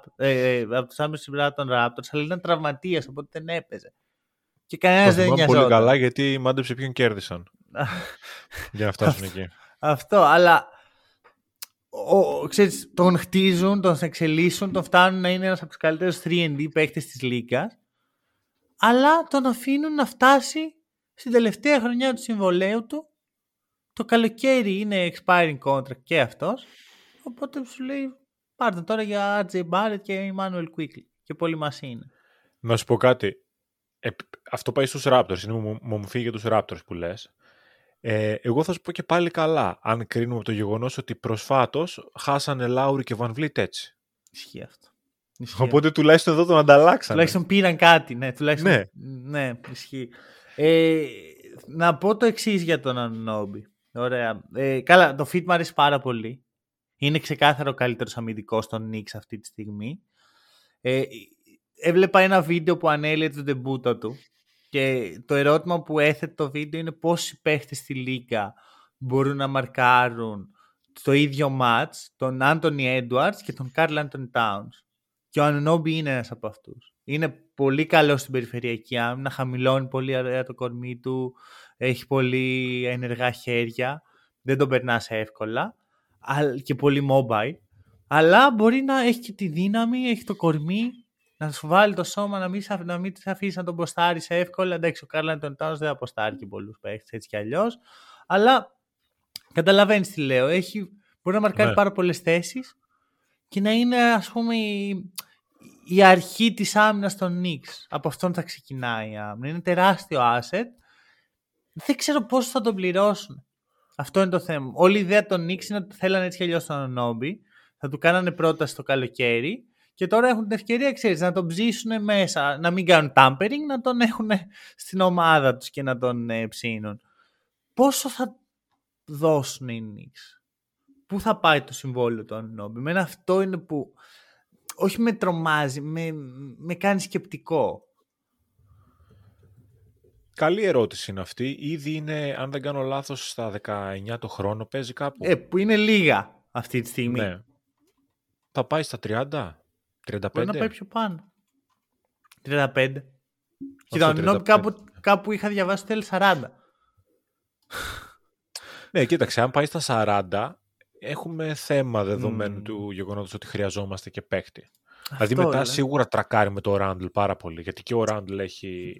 των Raptors, αλλά ήταν τραυματίας, οπότε δεν έπαιζε. Και κανένας δεν νοιαζόταν. Πολύ καλά, γιατί μάντεψε ποιον κέρδισαν. Για να φτάσουν εκεί. Αυτό, αλλά ξέρεις, τον χτίζουν, τον εξελίσσουν, τον φτάνουν να είναι ένας από τους καλύτερους 3&D παίκτες της Λίγκας, αλλά τον αφήνουν να φτάσει στην τελευταία χρονιά του συμβολαίου του. Το καλοκαίρι είναι expiring contract και αυτός, οπότε σου λέει πάρτε τώρα για RJ Barrett και Emmanuel Quickley και πολύ μας είναι. Να σου πω κάτι, αυτό πάει στους Raptors, είναι μομφή για τους Raptors που λες. Εγώ θα σου πω και πάλι καλά, αν κρίνουμε από το γεγονός ότι προσφάτως χάσανε Λάουρι και Van Vliet έτσι. Ισχύει αυτό. Ισχύει. Οπότε τουλάχιστον εδώ τον ανταλλάξανε. Τουλάχιστον πήραν κάτι, ναι. Τουλάχιστον... Ναι. Ναι, ισχύει. Να πω το εξής για τον Ανουνόμπι. Ωραία. Καλά, το fit μου αρέσει πάρα πολύ. Είναι ξεκάθαρο ο καλύτερος αμυντικός των Knicks αυτή τη στιγμή. Έβλεπα ένα βίντεο που ανέλυε το ντεμπούτο του και το ερώτημα που έθετε το βίντεο είναι πόσοι παίχτες στη Λίγκα μπορούν να μαρκάρουν στο ίδιο μάτς τον Άντονι Έντουαρτς και τον Καρλ Άντονι Τάουνς. Και ο Ανουνόμπι είναι ένας από αυτούς. Είναι πολύ καλός στην περιφερειακή άμυνα, χαμηλώνει πολύ αργά το κορμί του, έχει πολύ ενεργά χέρια, δεν τον περνάς εύκολα και πολύ mobile. Αλλά μπορεί να έχει και τη δύναμη, έχει το κορμί, να σου βάλει το σώμα, να μην σε αφήσει να τον ποστάρεις εύκολα. Εντάξει, ο Καρλ Άντονι Τάουνς δεν αποστάρει και πολλούς παίχτες έτσι κι αλλιώς. Αλλά καταλαβαίνεις τι λέω, μπορεί να μαρκάρει πάρα πολλές θέσεις και να είναι, ας πούμε, η αρχή της άμυνας των Knicks. Από αυτόν θα ξεκινάει η άμυνα. Είναι τεράστιο asset. Δεν ξέρω πόσο θα τον πληρώσουν. Αυτό είναι το θέμα. Όλη η ιδέα των Knicks είναι ότι θέλανε έτσι κι αλλιώς τον Ανουνόμπι. Θα του κάνανε πρόταση το καλοκαίρι. Και τώρα έχουν την ευκαιρία, ξέρεις, να τον ψήσουν μέσα. Να μην κάνουν tampering, να τον έχουν στην ομάδα τους και να τον ψήνουν. Πόσο θα δώσουν οι Knicks? Πού θα πάει το συμβόλαιο του Ανουνόμπι? Εμένα αυτό είναι που... Όχι με τρομάζει, με κάνει σκεπτικό. Καλή ερώτηση είναι αυτή. Ήδη είναι, αν δεν κάνω λάθος, στα 19 το χρόνο παίζει κάπου. Που είναι λίγα αυτή τη στιγμή. Ναι. Θα πάει στα 30, 35. Μπορεί να πάει πιο πάνω. 35. Κοίτα, κάπου είχα διαβάσει ότι θέλει 40. Ναι, κοίταξε, αν πάει στα 40... Έχουμε θέμα δεδομένου του γεγονότος ότι χρειαζόμαστε και παίκτη. Δηλαδή μετά σίγουρα τρακάρει με το Ράντλ πάρα πολύ, γιατί και ο Ράντλ έχει...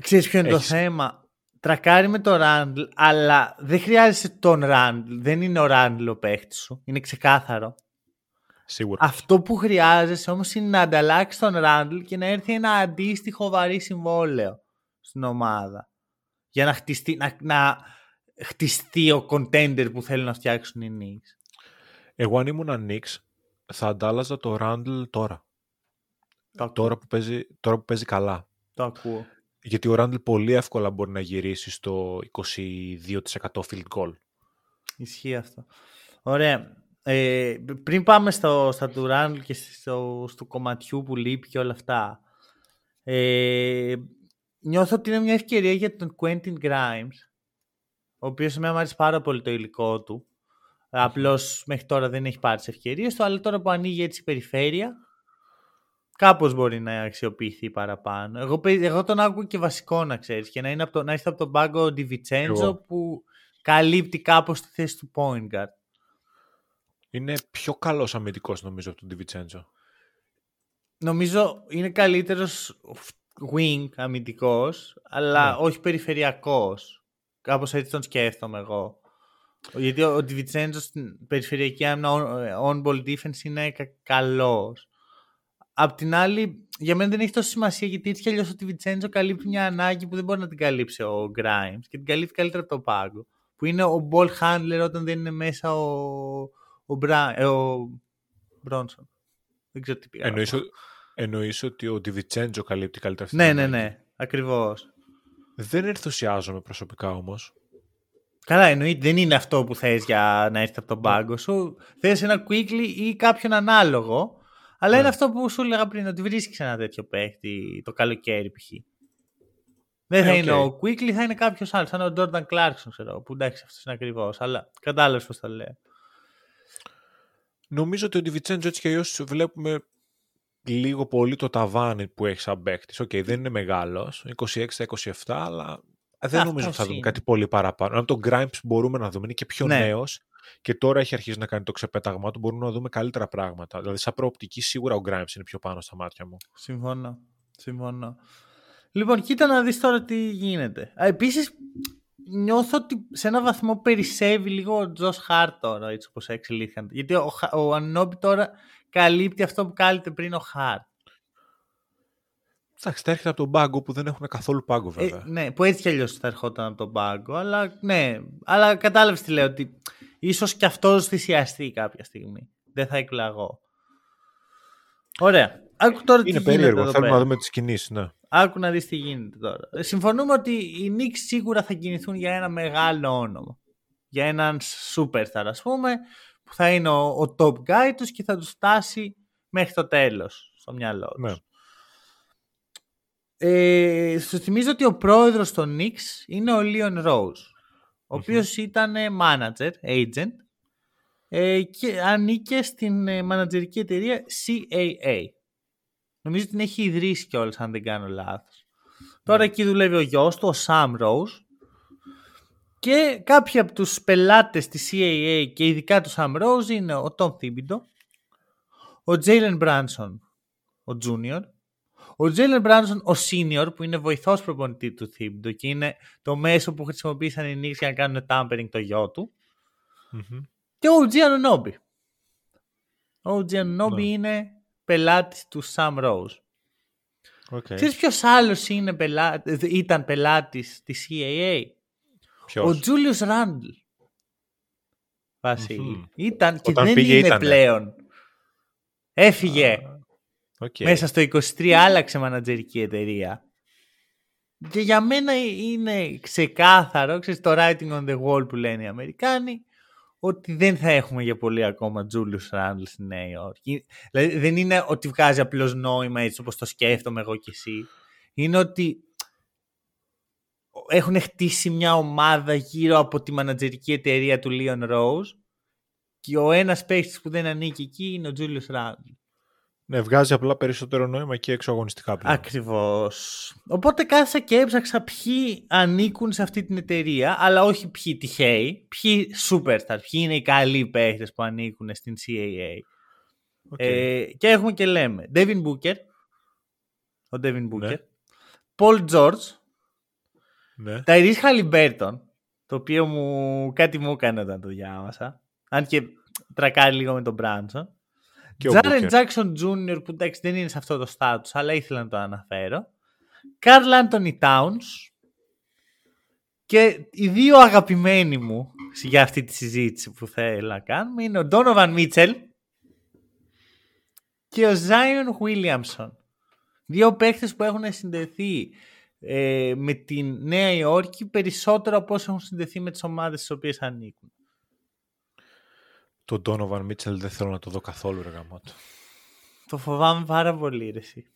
Ξέρεις ποιο είναι το θέμα? Τρακάρει με το Ράντλ, αλλά δεν χρειάζεσαι τον Ράντλ. Δεν είναι ο Ράντλ ο παίκτης σου. Είναι ξεκάθαρο. Σίγουρα. Αυτό που χρειάζεσαι όμως είναι να ανταλλάξει τον Ράντλ και να έρθει ένα αντίστοιχο βαρύ συμβόλαιο στην ομάδα. Για να χτιστεί, χτιστεί ο contender που θέλουν να φτιάξουν οι Knicks. Εγώ αν ήμουν Knicks θα αντάλλαζα το Ράντλ τώρα. Τώρα που παίζει καλά. Το ακούω. Γιατί ο Ράντλ πολύ εύκολα μπορεί να γυρίσει στο 22% field goal. Ισχύει αυτό. Ωραία. Πριν πάμε στα του Ράντλ και στο κομματιού που λείπει και όλα αυτά. Νιώθω ότι είναι μια ευκαιρία για τον Quentin Grimes, ο οποίος με αρέσει πάρα πολύ το υλικό του. Απλώς μέχρι τώρα δεν έχει πάρει τις ευκαιρίες του, αλλά τώρα που ανοίγει έτσι η περιφέρεια, κάπως μπορεί να αξιοποιηθεί παραπάνω. Εγώ τον άκουγα και βασικό, να ξέρεις, και να έρθει από τον πάγκο ο Ντιβιτσέντζο που καλύπτει κάπως τη θέση του point guard. Είναι πιο καλός αμυντικός νομίζω από τον Ντιβιτσέντζο. Νομίζω είναι καλύτερος wing αμυντικός, αλλά όχι περιφερειακός. Κάπως έτσι τον σκέφτομαι εγώ. Γιατί ο Ντιβιτσέντζο στην περιφερειακή άμυνα on-ball defense είναι καλός. Απ' την άλλη, για μένα δεν έχει τόσο σημασία, γιατί έτσι κι αλλιώς ο Ντιβιτσέντζο καλύπτει μια ανάγκη που δεν μπορεί να την καλύψει ο Grimes και την καλύπτει καλύτερα από το πάγκο. Που είναι ο ball handler όταν δεν είναι μέσα ο Μπρόνσον. Δεν ξέρω τι πήγα. Εννοείς ότι ο Ντιβιτσέντζο καλύπτει καλύτερα αυτή την ανάγκη. Ναι, ακριβώς. Δεν ενθουσιάζομαι προσωπικά όμως. Καλά, εννοείται. Δεν είναι αυτό που θες για να έρθει από τον πάγκο σου. Θες ένα Quickley ή κάποιον ανάλογο. Αλλά είναι αυτό που σου έλεγα πριν, ότι βρίσκεις ένα τέτοιο παίχτη το καλοκαίρι π.χ. Δεν θα είναι ο Quickley, θα είναι κάποιος άλλος. Θα είναι ο Jordan Clarkson, ξέρω, που εντάξει αυτός είναι ακριβώς, αλλά κατάλαβες πώς θα λέω. Νομίζω ότι ο Ντιβιτσέντζο έτσι και αλλιώς βλέπουμε λίγο πολύ το ταβάνι που έχει σαν παίκτης. Οκ, δεν είναι μεγάλος, 26-27, αλλά δεν νομίζω ότι θα δούμε κάτι πολύ παραπάνω. Αν τον Grimes μπορούμε να δούμε, είναι και πιο νέος και τώρα έχει αρχίσει να κάνει το ξεπέταγμά του, μπορούμε να δούμε καλύτερα πράγματα. Δηλαδή, σαν προοπτική, σίγουρα ο Grimes είναι πιο πάνω στα μάτια μου. Συμφωνώ. Συμφωνώ. Λοιπόν, κοίτα να δεις τώρα τι γίνεται. Επίσης, νιώθω ότι σε ένα βαθμό περισσεύει λίγο ο Josh Hart τώρα, έτσι όπως εξελίχθηκαν. Γιατί ο Anunoby τώρα καλύπτει αυτό που κάλυπτε πριν ο Hart. Εντάξει, θα έρχεται από τον πάγκο που δεν έχουν καθόλου πάγκο, βέβαια. Ναι, που έτσι κι αλλιώς θα ερχόταν από τον πάγκο, αλλά ναι. Αλλά κατάλαβες τι λέω, ότι ίσως κι αυτός θυσιαστεί κάποια στιγμή. Δεν θα εκπλαγώ. Ωραία. Άκου τώρα είναι περίεργο, θέλουμε να δούμε τις κινήσεις, ναι. Άκου να δεις τι γίνεται τώρα. Συμφωνούμε ότι οι Knicks σίγουρα θα κινηθούν για ένα μεγάλο όνομα. Για έναν superstar, ας πούμε, που θα είναι ο top guy τους και θα τους φτάσει μέχρι το τέλος στο μυαλό τους. Ναι. Σου θυμίζω ότι ο πρόεδρος των Knicks είναι ο Leon Rose, ο οποίος ήταν manager, agent, και ανήκε στην μανατζερική εταιρεία CAA. Νομίζω την έχει ιδρύσει κιόλας, αν δεν κάνω λάθος. Τώρα εκεί δουλεύει ο γιος του, ο Sam Rose. Και κάποιοι από τους πελάτες της CAA και ειδικά του Sam Rose είναι ο Tom Thibodeau, ο Jalen Brunson, ο Junior, ο Jalen Brunson, ο Senior, που είναι βοηθός προπονητή του Thibodeau και είναι το μέσο που χρησιμοποίησαν οι Knicks για να κάνουν tampering το γιο του. Και ο OG Anunoby. Ο OG Anunoby είναι πελάτης του Sam Rose. Ξέρεις ποιος άλλος είναι ήταν πελάτης της CAA? Ποιος? Ο Julius Randle. Βασίλη. Ήταν και όταν δεν πήγε, είναι πλέον. Έφυγε. Μέσα στο 23 άλλαξε μανατζερική εταιρεία. Και για μένα είναι ξεκάθαρο, ξέρεις, το writing on the wall που λένε οι Αμερικάνοι, ότι δεν θα έχουμε για πολύ ακόμα Julius Randle στη Νέα Υόρκη. Δηλαδή δεν είναι ότι βγάζει απλώς νόημα έτσι όπως το σκέφτομαι εγώ και εσύ. Είναι ότι έχουν χτίσει μια ομάδα γύρω από τη μανατζερική εταιρεία του Leon Rose και ο ένας παίκτης που δεν ανήκει εκεί είναι ο Julius Randle. Ναι, βγάζει απλά περισσότερο νόημα και εξωαγωνιστικά πλέον. Ακριβώς. Οπότε κάθεσα και έψαξα ποιοι ανήκουν σε αυτή την εταιρεία, αλλά όχι ποιοι τυχαίοι, ποιοι superstar, ποιοι είναι οι καλοί παίχτες που ανήκουν στην CAA. Και έχουμε και λέμε Devin Booker, ο Devin Booker, ναι. Paul George, ναι. Tyrese Halliburton, το οποίο κάτι μου έκανε όταν το διάβασα, αν και τρακάρει λίγο με τον Branson. Τζάρεν Τζάκσον Τζούνιορ, που εντάξει δεν είναι σε αυτό το στάτους, αλλά ήθελα να το αναφέρω. Καρλ Άντονι Τάουνς. Και οι δύο αγαπημένοι μου για αυτή τη συζήτηση που θέλω να κάνουμε είναι ο Ντόνοβαν Μίτσελ και ο Ζάιον Γουίλιαμσον. Δύο παίχτες που έχουν συνδεθεί με τη Νέα Υόρκη περισσότερο από όσοι έχουν συνδεθεί με τις ομάδες στις οποίες ανήκουν. Τον Donovan Mitchell δεν θέλω να το δω καθόλου, ρε γαμώτο. Το φοβάμαι πάρα πολύ, ρε εσύ.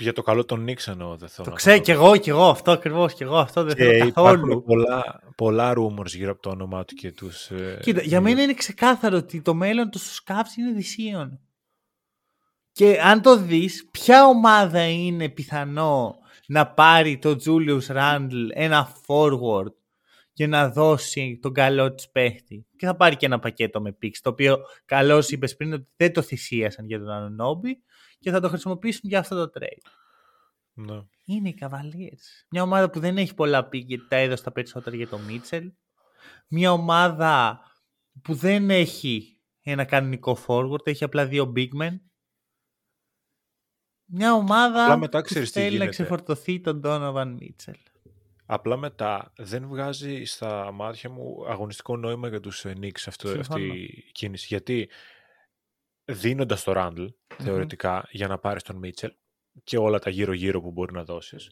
Για το καλό τον Knicks εννοώ, δεν θέλω. Το ξέρω κι εγώ αυτό ακριβώς, κι εγώ αυτό δεν θέλω καθόλου. Πολλά rumors γύρω από το όνομά του και τους... Κοίτα, για μένα είναι ξεκάθαρο ότι το μέλλον του στους Cavs είναι δυσίων. Και αν το δεις, ποια ομάδα είναι πιθανό να πάρει τον Julius Randle, ένα forward, και να δώσει τον καλό της παίχτη. Και θα πάρει και ένα πακέτο με picks, το οποίο καλώς είπες πριν ότι δεν το θυσίασαν για τον Anunoby και θα το χρησιμοποιήσουν για αυτό το trade. Ναι. Είναι οι Cavaliers. Μια ομάδα που δεν έχει πολλά pick, γιατί τα έδωσε τα περισσότερα για τον Mitchell. Μια ομάδα που δεν έχει ένα κανονικό forward, έχει απλά δύο big men. Μια ομάδα που θέλει να ξεφορτωθεί τον Donovan Mitchell. Απλά μετά δεν βγάζει στα μάτια μου αγωνιστικό νόημα για τους Knicks αυτή η κίνηση. Γιατί δίνοντας το Randle θεωρητικά για να πάρεις τον Mitchell και όλα τα γύρω-γύρω που μπορεί να δώσεις,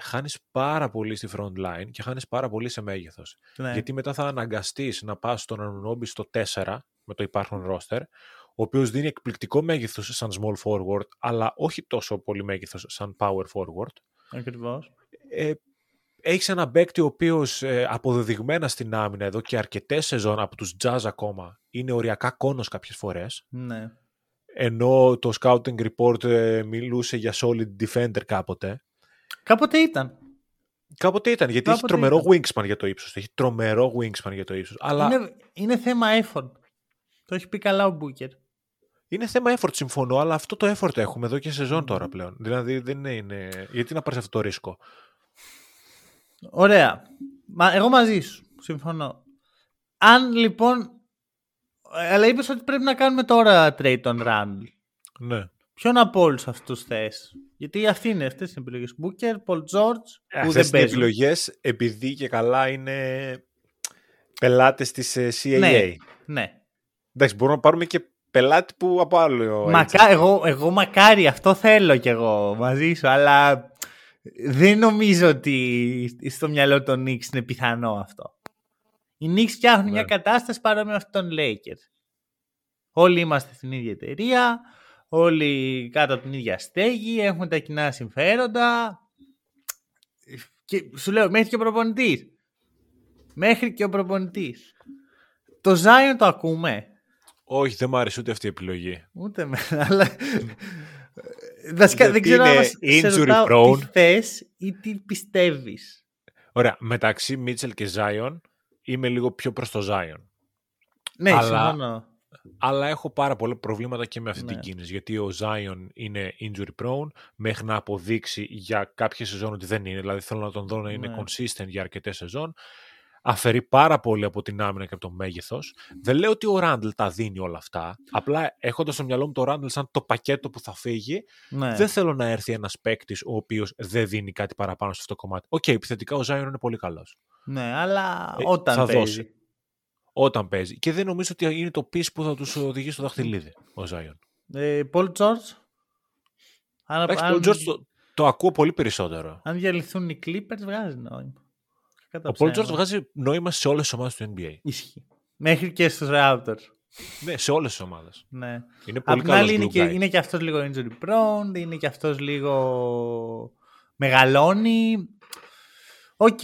χάνεις πάρα πολύ στη front line και χάνεις πάρα πολύ σε μέγεθος. Ναι. Γιατί μετά θα αναγκαστείς να πας στον Anunoby στο 4 με το υπάρχον roster, ο οποίος δίνει εκπληκτικό μέγεθος σαν small forward, αλλά όχι τόσο πολύ μέγεθος σαν power forward. Ακριβώς. Έχεις ένα παίκτη ο οποίος αποδεδειγμένα στην άμυνα εδώ και αρκετές σεζόν από τους Jazz ακόμα είναι οριακά κόνος κάποιες φορές. Ναι. Ενώ το scouting report μιλούσε για solid defender κάποτε. Κάποτε ήταν, γιατί έχει τρομερό wingspan για το ύψος. Αλλά... είναι θέμα effort. Το έχει πει καλά ο Booker. Είναι θέμα effort, συμφωνώ, αλλά αυτό το effort έχουμε εδώ και σεζόν τώρα πλέον. Δηλαδή δεν είναι... γιατί να πάρεις αυτό το ρίσκο. Ωραία. Εγώ μαζί σου. Συμφωνώ. Αν λοιπόν... αλλά είπες ότι πρέπει να κάνουμε τώρα trade on Randle. Ναι. Ποιον από όλους αυτούς θες? Γιατί αυτές είναι οι επιλογές. Booker, Paul George, που δεν παίζουν. Επιλογές επειδή και καλά είναι πελάτες της CAA. Ναι, ναι. Εντάξει, μπορούμε να πάρουμε και πελάτη που από άλλο. Εγώ μακάρι, αυτό θέλω κι εγώ μαζί σου, αλλά... δεν νομίζω ότι στο μυαλό των Knicks είναι πιθανό αυτό. Οι Knicks φτιάχνουν μια κατάσταση παρόμοια αυτή των Lakers. Όλοι είμαστε στην ίδια εταιρεία, όλοι κάτω από την ίδια στέγη, έχουμε τα κοινά συμφέροντα. Και σου λέω, μέχρι και ο προπονητής. Το Zion το ακούμε. Όχι, δεν μ' άρεσε ούτε αυτή η επιλογή. Ούτε εμένα, αλλά... δεν ξέρω αν τι θες ή τι πιστεύεις. Ωραία, μεταξύ Μίτσελ και Ζάιον είμαι λίγο πιο προς το Ζάιον. Ναι, συμφωνώ. Αλλά έχω πάρα πολλά προβλήματα και με αυτή την κίνηση. Γιατί ο Ζάιον είναι injury prone μέχρι να αποδείξει για κάποια σεζόν ότι δεν είναι. Δηλαδή θέλω να τον δω να είναι consistent για αρκετές σεζόν. Αφαιρεί πάρα πολύ από την άμυνα και από το μέγεθος. Δεν λέω ότι ο Ράντλ τα δίνει όλα αυτά. Απλά έχοντας στο μυαλό μου το Ράντλ σαν το πακέτο που θα φύγει, δεν θέλω να έρθει ένας παίκτης ο οποίος δεν δίνει κάτι παραπάνω σε αυτό το κομμάτι. Οκ, επιθετικά ο Ζάιον είναι πολύ καλός. Ναι, αλλά όταν θα παίζει. Δώσει. Όταν παίζει. Και δεν νομίζω ότι είναι το piece που θα τους οδηγεί στο δαχτυλίδι ο Ζάιον. Πολ Τζορτζ. Πολ Τζορτζ το ακούω πολύ περισσότερο. Αν διαλυθούν οι Clippers, βγάζει νόημα. Ο Paul George βγάζει νόημα σε όλες τις ομάδες του NBA. Ισχύει. Μέχρι και στους Raptors. Ναι, σε όλες τις ομάδες. Ναι. Είναι πολύ καλός blue guy. Είναι και αυτός λίγο injury prone, είναι και αυτός λίγο μεγαλώνει. Οκ.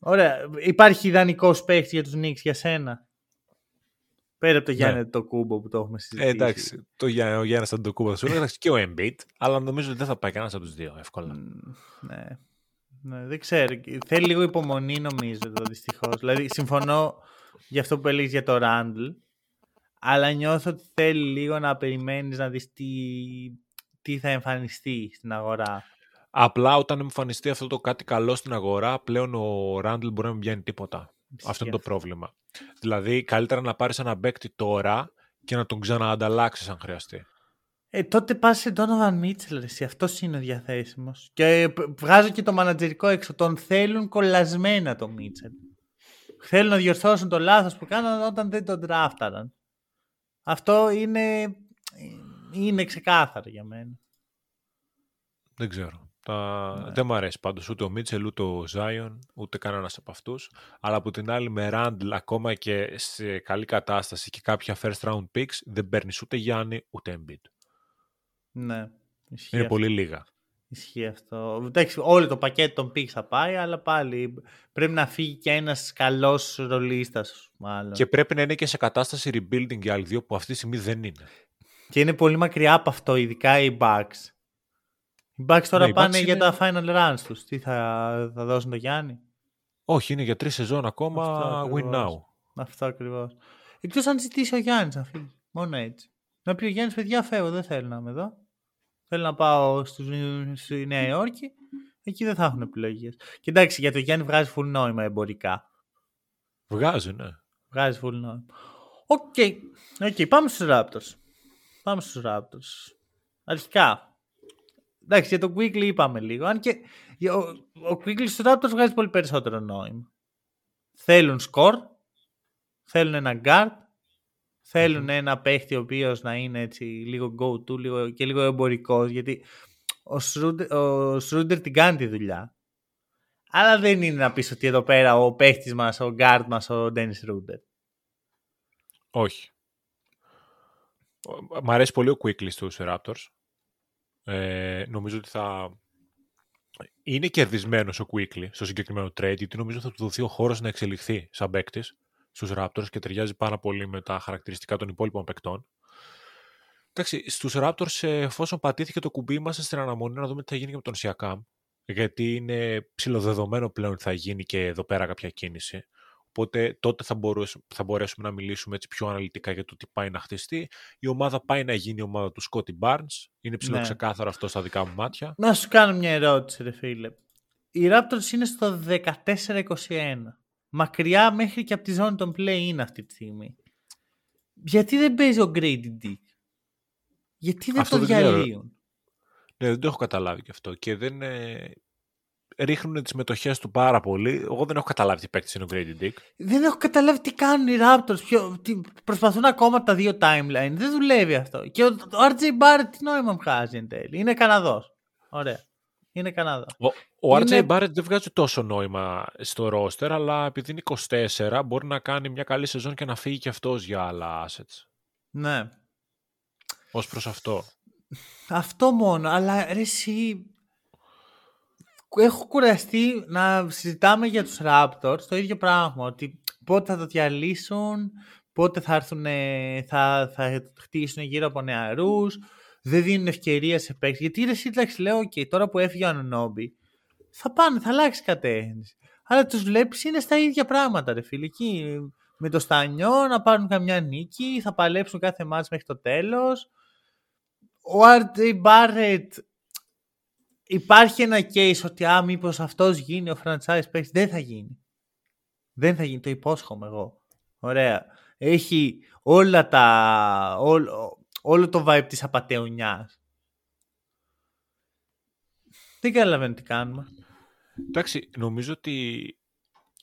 Ωραία. Υπάρχει ιδανικός παίκτης για τους Knicks για σένα? Πέρα από το Γιάννη Αντετοκούνμπο που το έχουμε συζητήσει. Εντάξει, ο Γιάννης Αντετοκούνμπο θα σου έλεγα και ο Embiid, αλλά νομίζω ότι δεν θα πάει κανένας από τους δύο εύκολα. Ναι. Ναι, δεν ξέρω. Θέλει λίγο υπομονή νομίζω εδώ δυστυχώς. Δηλαδή συμφωνώ για αυτό που έλεγες για το Randle, αλλά νιώθω ότι θέλει λίγο να περιμένεις να δεις τι θα εμφανιστεί στην αγορά. Απλά όταν εμφανιστεί αυτό το κάτι καλό στην αγορά, πλέον ο Randle μπορεί να μην πιάνει τίποτα. Αυτό είναι το πρόβλημα. Δηλαδή καλύτερα να πάρεις ένα παίκτη τώρα και να τον ξαναανταλλάξεις αν χρειαστεί. Τότε πας σε Donovan Mitchell, εσύ. Αυτός είναι ο διαθέσιμος. Και βγάζω και το μανατζερικό έξω. Τον θέλουν κολλασμένα το Mitchell. Θέλουν να διορθώσουν το λάθος που κάνανε όταν δεν τον τράφταραν. Αυτό είναι ξεκάθαρο για μένα. Δεν ξέρω. Δεν μου αρέσει πάντως ούτε ο Mitchell, ούτε ο Zion, ούτε κανένας από αυτούς. Αλλά από την άλλη με Randle ακόμα και σε καλή κατάσταση και κάποια first round picks δεν παίρνεις ούτε Γιάννη ούτε Embiid. Ναι, είναι αυτό. Πολύ λίγα. Ισχύει αυτό. Εντάξει, όλο το πακέτο των picks θα πάει, αλλά πάλι πρέπει να φύγει και ένας καλός ρολίστας μάλλον. Και πρέπει να είναι και σε κατάσταση rebuilding οι άλλοι δύο που αυτή τη στιγμή δεν είναι. Και είναι πολύ μακριά από αυτό, ειδικά οι Bucks. Οι Bucks τώρα πάνε για τα final runs τους. Τι θα δώσουν το Γιάννη? Όχι, είναι για 3 σεζόν ακόμα. Αυτό win now. Αυτό ακριβώς. Εκτός αν ζητήσει ο Γιάννης να φύγει. Μόνο έτσι. Να πει ο Γιάννης, παιδιά, φεύγω, δεν θέλω να είμαι εδώ. Θέλω να πάω στη Νέα Υόρκη. Εκεί δεν θα έχουν επιλογές. Και εντάξει, για το Γιάννη βγάζει full νόημα εμπορικά. Βγάζει, ναι. Βγάζει full νόημα. Οκ. Πάμε στους Raptors. Αρχικά. Εντάξει, για τον Quickley είπαμε λίγο. Αν και ο Quickley στους Raptors βγάζει πολύ περισσότερο νόημα. Θέλουν σκορ. Θέλουν ένα guard. Θέλουν ένα παίχτη ο οποίος να είναι έτσι λίγο go-to και λίγο εμπορικός, γιατί ο Σρούντερ την κάνει τη δουλειά. Αλλά δεν είναι να πεις ότι εδώ πέρα ο παίχτης μας, ο guard μας, ο Ντένις Σρούντερ. Όχι. Μ' αρέσει πολύ ο Quickley στους Raptors. Νομίζω ότι θα είναι κερδισμένος ο Quickley στο συγκεκριμένο trade, γιατί νομίζω θα του δοθεί ο χώρος να εξελιχθεί σαν παίκτης στους Raptors και ταιριάζει πάρα πολύ με τα χαρακτηριστικά των υπόλοιπων παικτών. Εντάξει, στους Raptors, εφόσον πατήθηκε το κουμπί, είμαστε στην αναμονή να δούμε τι θα γίνει και με τον Siakam, γιατί είναι ψηλοδεδομένο πλέον ότι θα γίνει και εδώ πέρα κάποια κίνηση. Οπότε τότε θα μπορέσουμε να μιλήσουμε έτσι πιο αναλυτικά για το τι πάει να χτιστεί. Η ομάδα πάει να γίνει η ομάδα του Scottie Barnes. Είναι ψηλοξεκάθαρο αυτό στα δικά μου μάτια. Να σου κάνω μια ερώτηση, ρε φίλε. Οι Raptors είναι στο 14-21. Μακριά μέχρι και από τη ζώνη των play-in αυτή τη στιγμή. Γιατί δεν παίζει ο Grady Dick? Γιατί δεν αυτό το διαλύουν? Ναι, δεν το έχω καταλάβει και αυτό. Και δεν... ρίχνουν τις μετοχές του πάρα πολύ. Εγώ δεν έχω καταλάβει τι παίκτης είναι ο Grady Dick. Δεν έχω καταλάβει τι κάνουν οι Raptors. Προσπαθούν ακόμα τα δύο timeline. Δεν δουλεύει αυτό. Και ο RJ Barrett τι νόημα βγάζει εν τέλει? Είναι Καναδός. Ωραία. Είναι Καναδός. Ο RJ Barrett δεν βγάζει τόσο νόημα στο roster, αλλά επειδή είναι 24 μπορεί να κάνει μια καλή σεζόν και να φύγει και αυτός για άλλα assets. Ναι. Ως προς αυτό. Αυτό μόνο. Αλλά ρε εσύ... Έχω κουραστεί να συζητάμε για τους Raptors το ίδιο πράγμα, ότι πότε θα το διαλύσουν, πότε θα έρθουν, θα χτίσουν γύρω από νεαρούς, δεν δίνουν ευκαιρία σε παίκτες. Γιατί ρε σύνταξη λέω και τώρα που έφυγε ο Anunoby θα πάνε, θα αλλάξει κατεύθυνση. Αλλά τους βλέπεις είναι στα ίδια πράγματα ρε φίλοι. Εκεί με το στανιό να πάρουν καμιά νίκη, θα παλέψουν κάθε μάτς μέχρι το τέλος. Ο RJ Barrett... Υπάρχει ένα case ότι μήπως αυτός γίνει ο franchise παίκτης. Δεν θα γίνει. Δεν θα γίνει, το υπόσχομαι εγώ. Ωραία. Έχει όλα τα... όλο το vibe της απατεωνιάς. Δεν καταλαβαίνω τι κάνουμε. Εντάξει, νομίζω ότι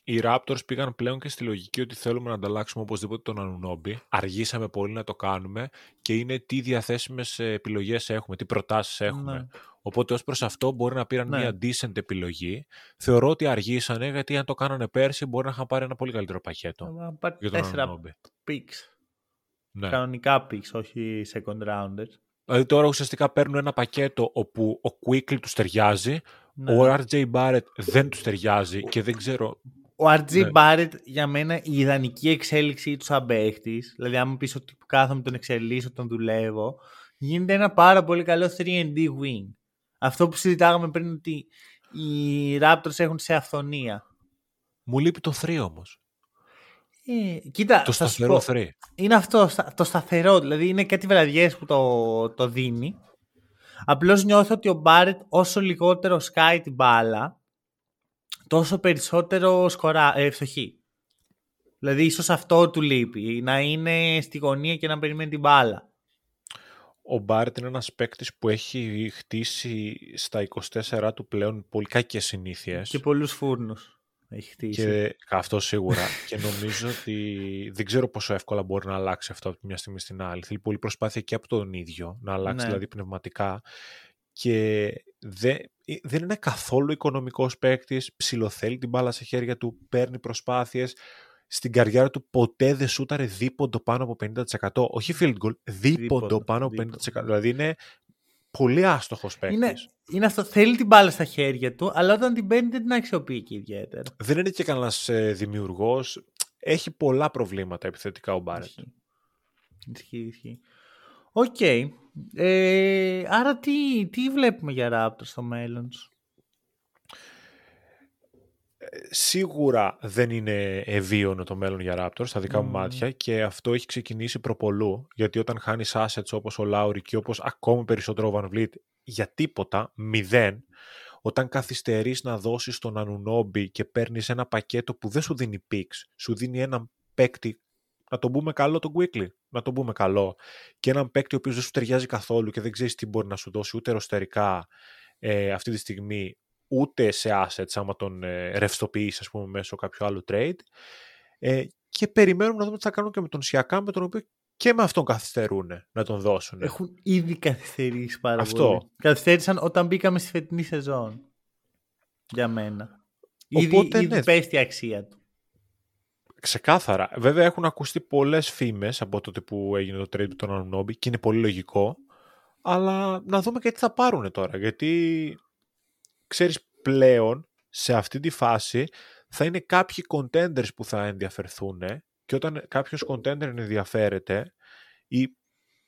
οι Raptors πήγαν πλέον και στη λογική ότι θέλουμε να ανταλλάξουμε οπωσδήποτε τον Anunoby. Αργήσαμε πολύ να το κάνουμε και είναι τι διαθέσιμες επιλογές έχουμε, τι προτάσεις έχουμε. Ναι. Οπότε ως προς αυτό μπορεί να πήραν μια decent επιλογή. Θεωρώ ότι αργήσανε, γιατί αν το κάνανε πέρσι μπορεί να είχαν πάρει ένα πολύ καλύτερο πακέτο. Να πάρει 4 picks. Ναι. Κανονικά picks, όχι second rounders. Δηλαδή τώρα ουσιαστικά παίρνουν ένα πακέτο όπου ο Quickley τους ταιριάζει, ναι. Ο RJ Barrett δεν τους ταιριάζει και δεν ξέρω... Ο RJ Barrett για μένα η ιδανική εξέλιξη του σαν παίχτης, δηλαδή άμα πεις ότι κάθομαι τον εξελίσω, τον δουλεύω, γίνεται ένα πάρα πολύ καλό 3&D wing. Αυτό που συζητάγαμε πριν ότι οι Raptors έχουν σε αυθονία. Μου λείπει το 3 όμως. Κοίτα, το σταθερό 3. Είναι αυτό το σταθερό, δηλαδή είναι κάτι βραδιές που το δίνει. Απλώς νιώθω ότι ο Barrett όσο λιγότερο σκάει την μπάλα, τόσο περισσότερο φτωχή. Δηλαδή ίσως αυτό του λείπει, να είναι στη γωνία και να περιμένει την μπάλα. Ο Μπάρετ είναι ένας παίκτης που έχει χτίσει στα 24 του πλέον πολύ κακές συνήθειες. Και πολλούς φούρνους έχει χτίσει. Και αυτό σίγουρα. Και νομίζω ότι δεν ξέρω πόσο εύκολα μπορεί να αλλάξει αυτό από τη μια στιγμή στην άλλη. Θέλει πολλή προσπάθεια και από τον ίδιο να αλλάξει, δηλαδή πνευματικά. Και δεν είναι καθόλου οικονομικός παίκτης. Ψιλοθέλει την μπάλα σε χέρια του, παίρνει προσπάθειες. Στην καριέρα του ποτέ δεν σούταρε δίποντο πάνω από 50%. Όχι field goal, δίποντο πάνω από 50%. Δηλαδή είναι πολύ άστοχος παίκτης. Είναι αυτό, θέλει την μπάλα στα χέρια του, αλλά όταν την παίρνει δεν την αξιοποιεί και ιδιαίτερα. Δεν είναι και κανένας δημιουργός. Έχει πολλά προβλήματα επιθετικά ο Μπάρετ. Ισχύει. Οκ. Άρα τι βλέπουμε για Raptors στο μέλλον τους? Σίγουρα δεν είναι ευίωνο το μέλλον για Raptors στα δικά μου μάτια, και αυτό έχει ξεκινήσει προπολού, γιατί όταν χάνεις assets όπως ο Λάουρι και όπως ακόμη περισσότερο ο Van Vliet για τίποτα, 0, όταν καθυστερείς να δώσεις τον Anunoby και παίρνεις ένα πακέτο που δεν σου δίνει picks, σου δίνει έναν παίκτη, να τον πούμε καλό τον Quickley, να τον πούμε καλό, και έναν παίκτη ο οποίος δεν σου ταιριάζει καθόλου και δεν ξέρεις τι μπορεί να σου δώσει ούτε ροστερικά αυτή τη στιγμή, ούτε σε assets άμα τον ρευστοποιείς, ας πούμε, μέσω κάποιου άλλου trade, και περιμένουμε να δούμε τι θα κάνουν και με τον Siakam, με τον οποίο και με αυτόν καθυστερούν να τον δώσουν. Έχουν ήδη καθυστερήσει πάρα πολύ. Καθυστέρησαν όταν μπήκαμε στη φετινή σεζόν για μένα. Οπότε, ήδη πέφτει η αξία του. Ξεκάθαρα. Βέβαια έχουν ακουστεί πολλές φήμες από τότε που έγινε το trade με τον Anunoby και είναι πολύ λογικό, αλλά να δούμε και τι θα πάρουν τώρα, γιατί ξέρεις πλέον σε αυτή τη φάση θα είναι κάποιοι contenders που θα ενδιαφερθούν και όταν κάποιος contender ενδιαφέρεται ή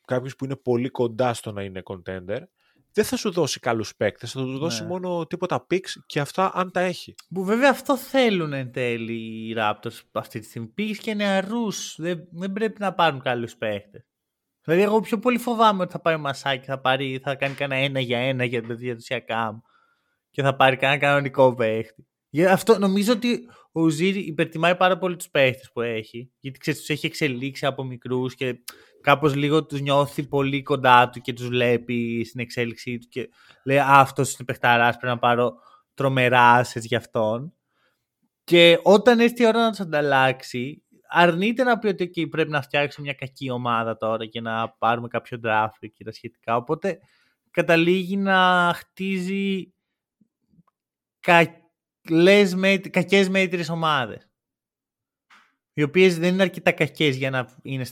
κάποιος που είναι πολύ κοντά στο να είναι contender δεν θα σου δώσει καλούς παίκτες, θα του δώσει μόνο τίποτα picks και αυτά αν τα έχει. Που βέβαια αυτό θέλουν εν τέλει οι Raptors αυτή τη στιγμή. Picks και νεαρούς, δεν πρέπει να πάρουν καλούς παίκτες. Δηλαδή εγώ πιο πολύ φοβάμαι ότι θα πάει ο Μασάκη, θα κάνει κανένα 1-1 για την παιδιά του Σιακάμ και θα πάρει κανένα κανονικό παίχτη. Αυτό νομίζω ότι ο Ουζίρι υπερτιμάει πάρα πολύ τους παίχτες που έχει, γιατί ξέρεις, τους έχει εξελίξει από μικρούς και κάπως λίγο τους νιώθει πολύ κοντά του και τους βλέπει στην εξέλιξή του και λέει αυτός είναι παιχταράς, πρέπει να πάρω τρομερά assets για αυτόν. Και όταν έρθει η ώρα να τους ανταλλάξει, αρνείται να πει ότι okay, πρέπει να φτιάξουμε μια κακή ομάδα τώρα και να πάρουμε κάποιο draft και τα σχετικά. Οπότε καταλήγει να χτίζει κακές μέτρες ομάδες, οι οποίες δεν είναι αρκετά κακές για να είναι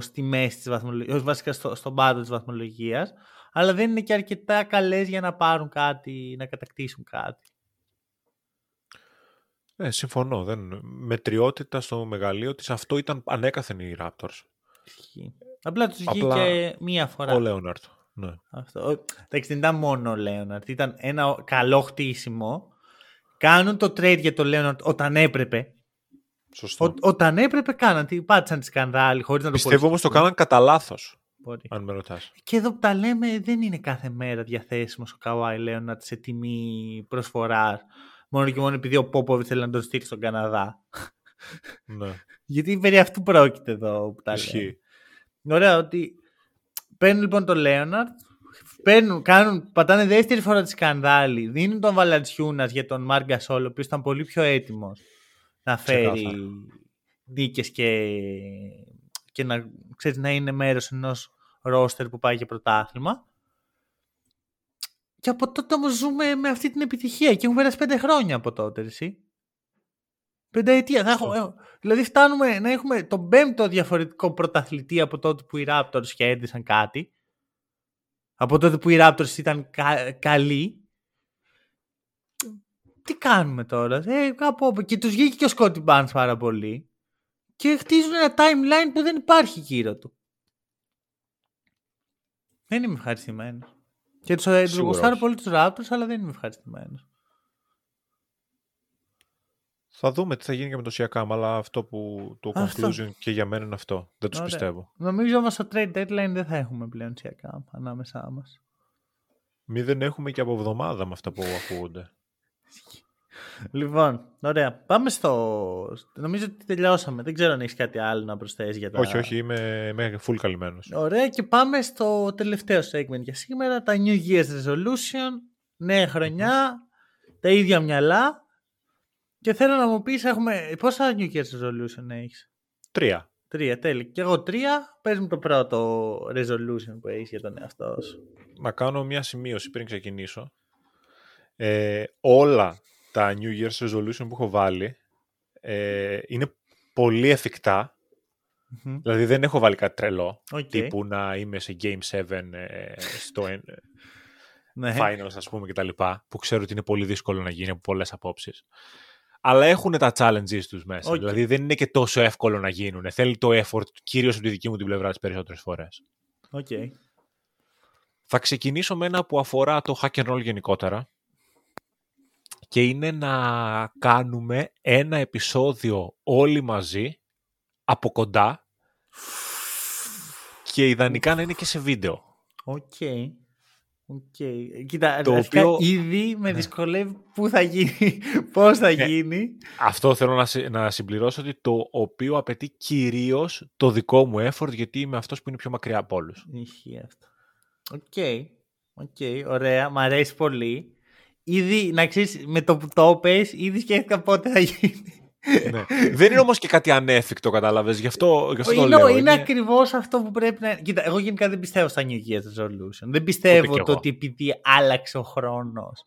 στη μέση της βαθμολογίας, βασικά στον πάτο της βαθμολογίας, αλλά δεν είναι και αρκετά καλές για να πάρουν κάτι, να κατακτήσουν κάτι. Συμφωνώ. Μετριότητα στο μεγαλείο της. Αυτό ήταν ανέκαθεν οι Raptors. Απλά τους βγήκε μία φορά. Ο Λέοναρτ. Ναι. Εντάξει, δεν ήταν μόνο ο Λέοναρτ. Ήταν ένα καλό χτίσιμο. Κάνουν το trade για τον Λέοναρτ όταν έπρεπε. Σωστό. Όταν έπρεπε κάναν. Πάτησαν τη σκανδάλη χωρίς να το πιστεύω όμως το κάναν κατά λάθος. Αν με ρωτάς. Και εδώ που τα λέμε δεν είναι κάθε μέρα διαθέσιμος ο Καουάι Λέοναρτ σε τιμή προσφοράς. Μόνο και μόνο επειδή ο Πόποβιτς θέλει να τον στείλει στον Καναδά. Ναι. Γιατί περί αυτού πρόκειται εδώ που τα λέμε. Ωραία, ότι παίρνουν λοιπόν τον Λέοναρτ, πατάνε δεύτερη φορά τη σκανδάλη, δίνουν τον Βαλαντσιούνας για τον Μαρκ Γκασόλ, ο οποίος ήταν πολύ πιο έτοιμος να φέρει νίκες και να, ξέρεις, να είναι μέρος ενός ρόστερ που πάει για πρωτάθλημα. Και από τότε όμως ζούμε με αυτή την επιτυχία και έχουν πέρασει 5 χρόνια από τότε, εσύ. 5 ετία. Δηλαδή φτάνουμε να έχουμε τον 5ο διαφορετικό πρωταθλητή από τότε που οι Raptors κέρδισαν κάτι. Από τότε που οι Raptors ήταν καλοί. Τι κάνουμε τώρα. Και τους βγήκε και ο Scottie Barnes πάρα πολύ. Και χτίζουν ένα timeline που δεν υπάρχει γύρω του. Δεν είμαι ευχαριστημένος. Και τους γουστάρω πολύ τους Raptors, αλλά δεν είμαι ευχαριστημένος. Θα δούμε τι θα γίνει και με το Siakam, αλλά αυτό που το conclusion και για μένα είναι αυτό. Δεν τους πιστεύω. Νομίζω όμως στο trade deadline δεν θα έχουμε πλέον Siakam ανάμεσά μας. Μη δεν έχουμε και από εβδομάδα με αυτά που ακούγονται. Λοιπόν, ωραία. Πάμε στο... Νομίζω ότι τελειώσαμε. Δεν ξέρω αν έχεις κάτι άλλο να προσθέσεις για τα... Όχι, είμαι full καλυμμένος. Ωραία, και πάμε στο τελευταίο segment για σήμερα. Τα New Year's Resolution. Νέα χρονιά. Τα ίδια μυαλά. Και θέλω να μου πεις, πόσα New Year's Resolution έχεις? 3, τέλει. Και εγώ 3. Πες μου το πρώτο resolution που έχεις για τον εαυτό σου. Να κάνω μια σημείωση πριν ξεκινήσω. Όλα τα New Year's Resolution που έχω βάλει είναι πολύ εφικτά. Δηλαδή δεν έχω βάλει κάτι τρελό. Τύπου να είμαι σε Game 7 στο Finals, ας πούμε, και τα λοιπά, που ξέρω ότι είναι πολύ δύσκολο να γίνει από πολλές απόψεις. Αλλά έχουν τα challenges τους μέσα. Δηλαδή δεν είναι και τόσο εύκολο να γίνουν. Θέλει το effort, κυρίως από τη δική μου την πλευρά, τις περισσότερες φορές. Θα ξεκινήσω με ένα που αφορά το Hack n Roll γενικότερα. Και είναι να κάνουμε ένα επεισόδιο όλοι μαζί, από κοντά, και ιδανικά να είναι και σε βίντεο. Οκ. Κοίτα, το οποίο... ήδη με δυσκολεύει πού θα γίνει, πώς θα γίνει. Αυτό θέλω να συμπληρώσω, ότι το οποίο απαιτεί κυρίως το δικό μου effort, γιατί είμαι αυτός που είναι πιο μακριά από όλους. Οκ, ωραία, μ' αρέσει πολύ. Ήδη, να ξέρεις, με το που το πες, ήδη σκέφτηκα πότε θα γίνει. Δεν είναι όμως και κάτι ανέφικτο, κατάλαβες, γι' αυτό το λέω. Είναι ακριβώς αυτό που πρέπει να... Κοίτα, εγώ γενικά δεν πιστεύω στα New Year's Resolution. Δεν πιστεύω ότι επειδή άλλαξε ο χρόνος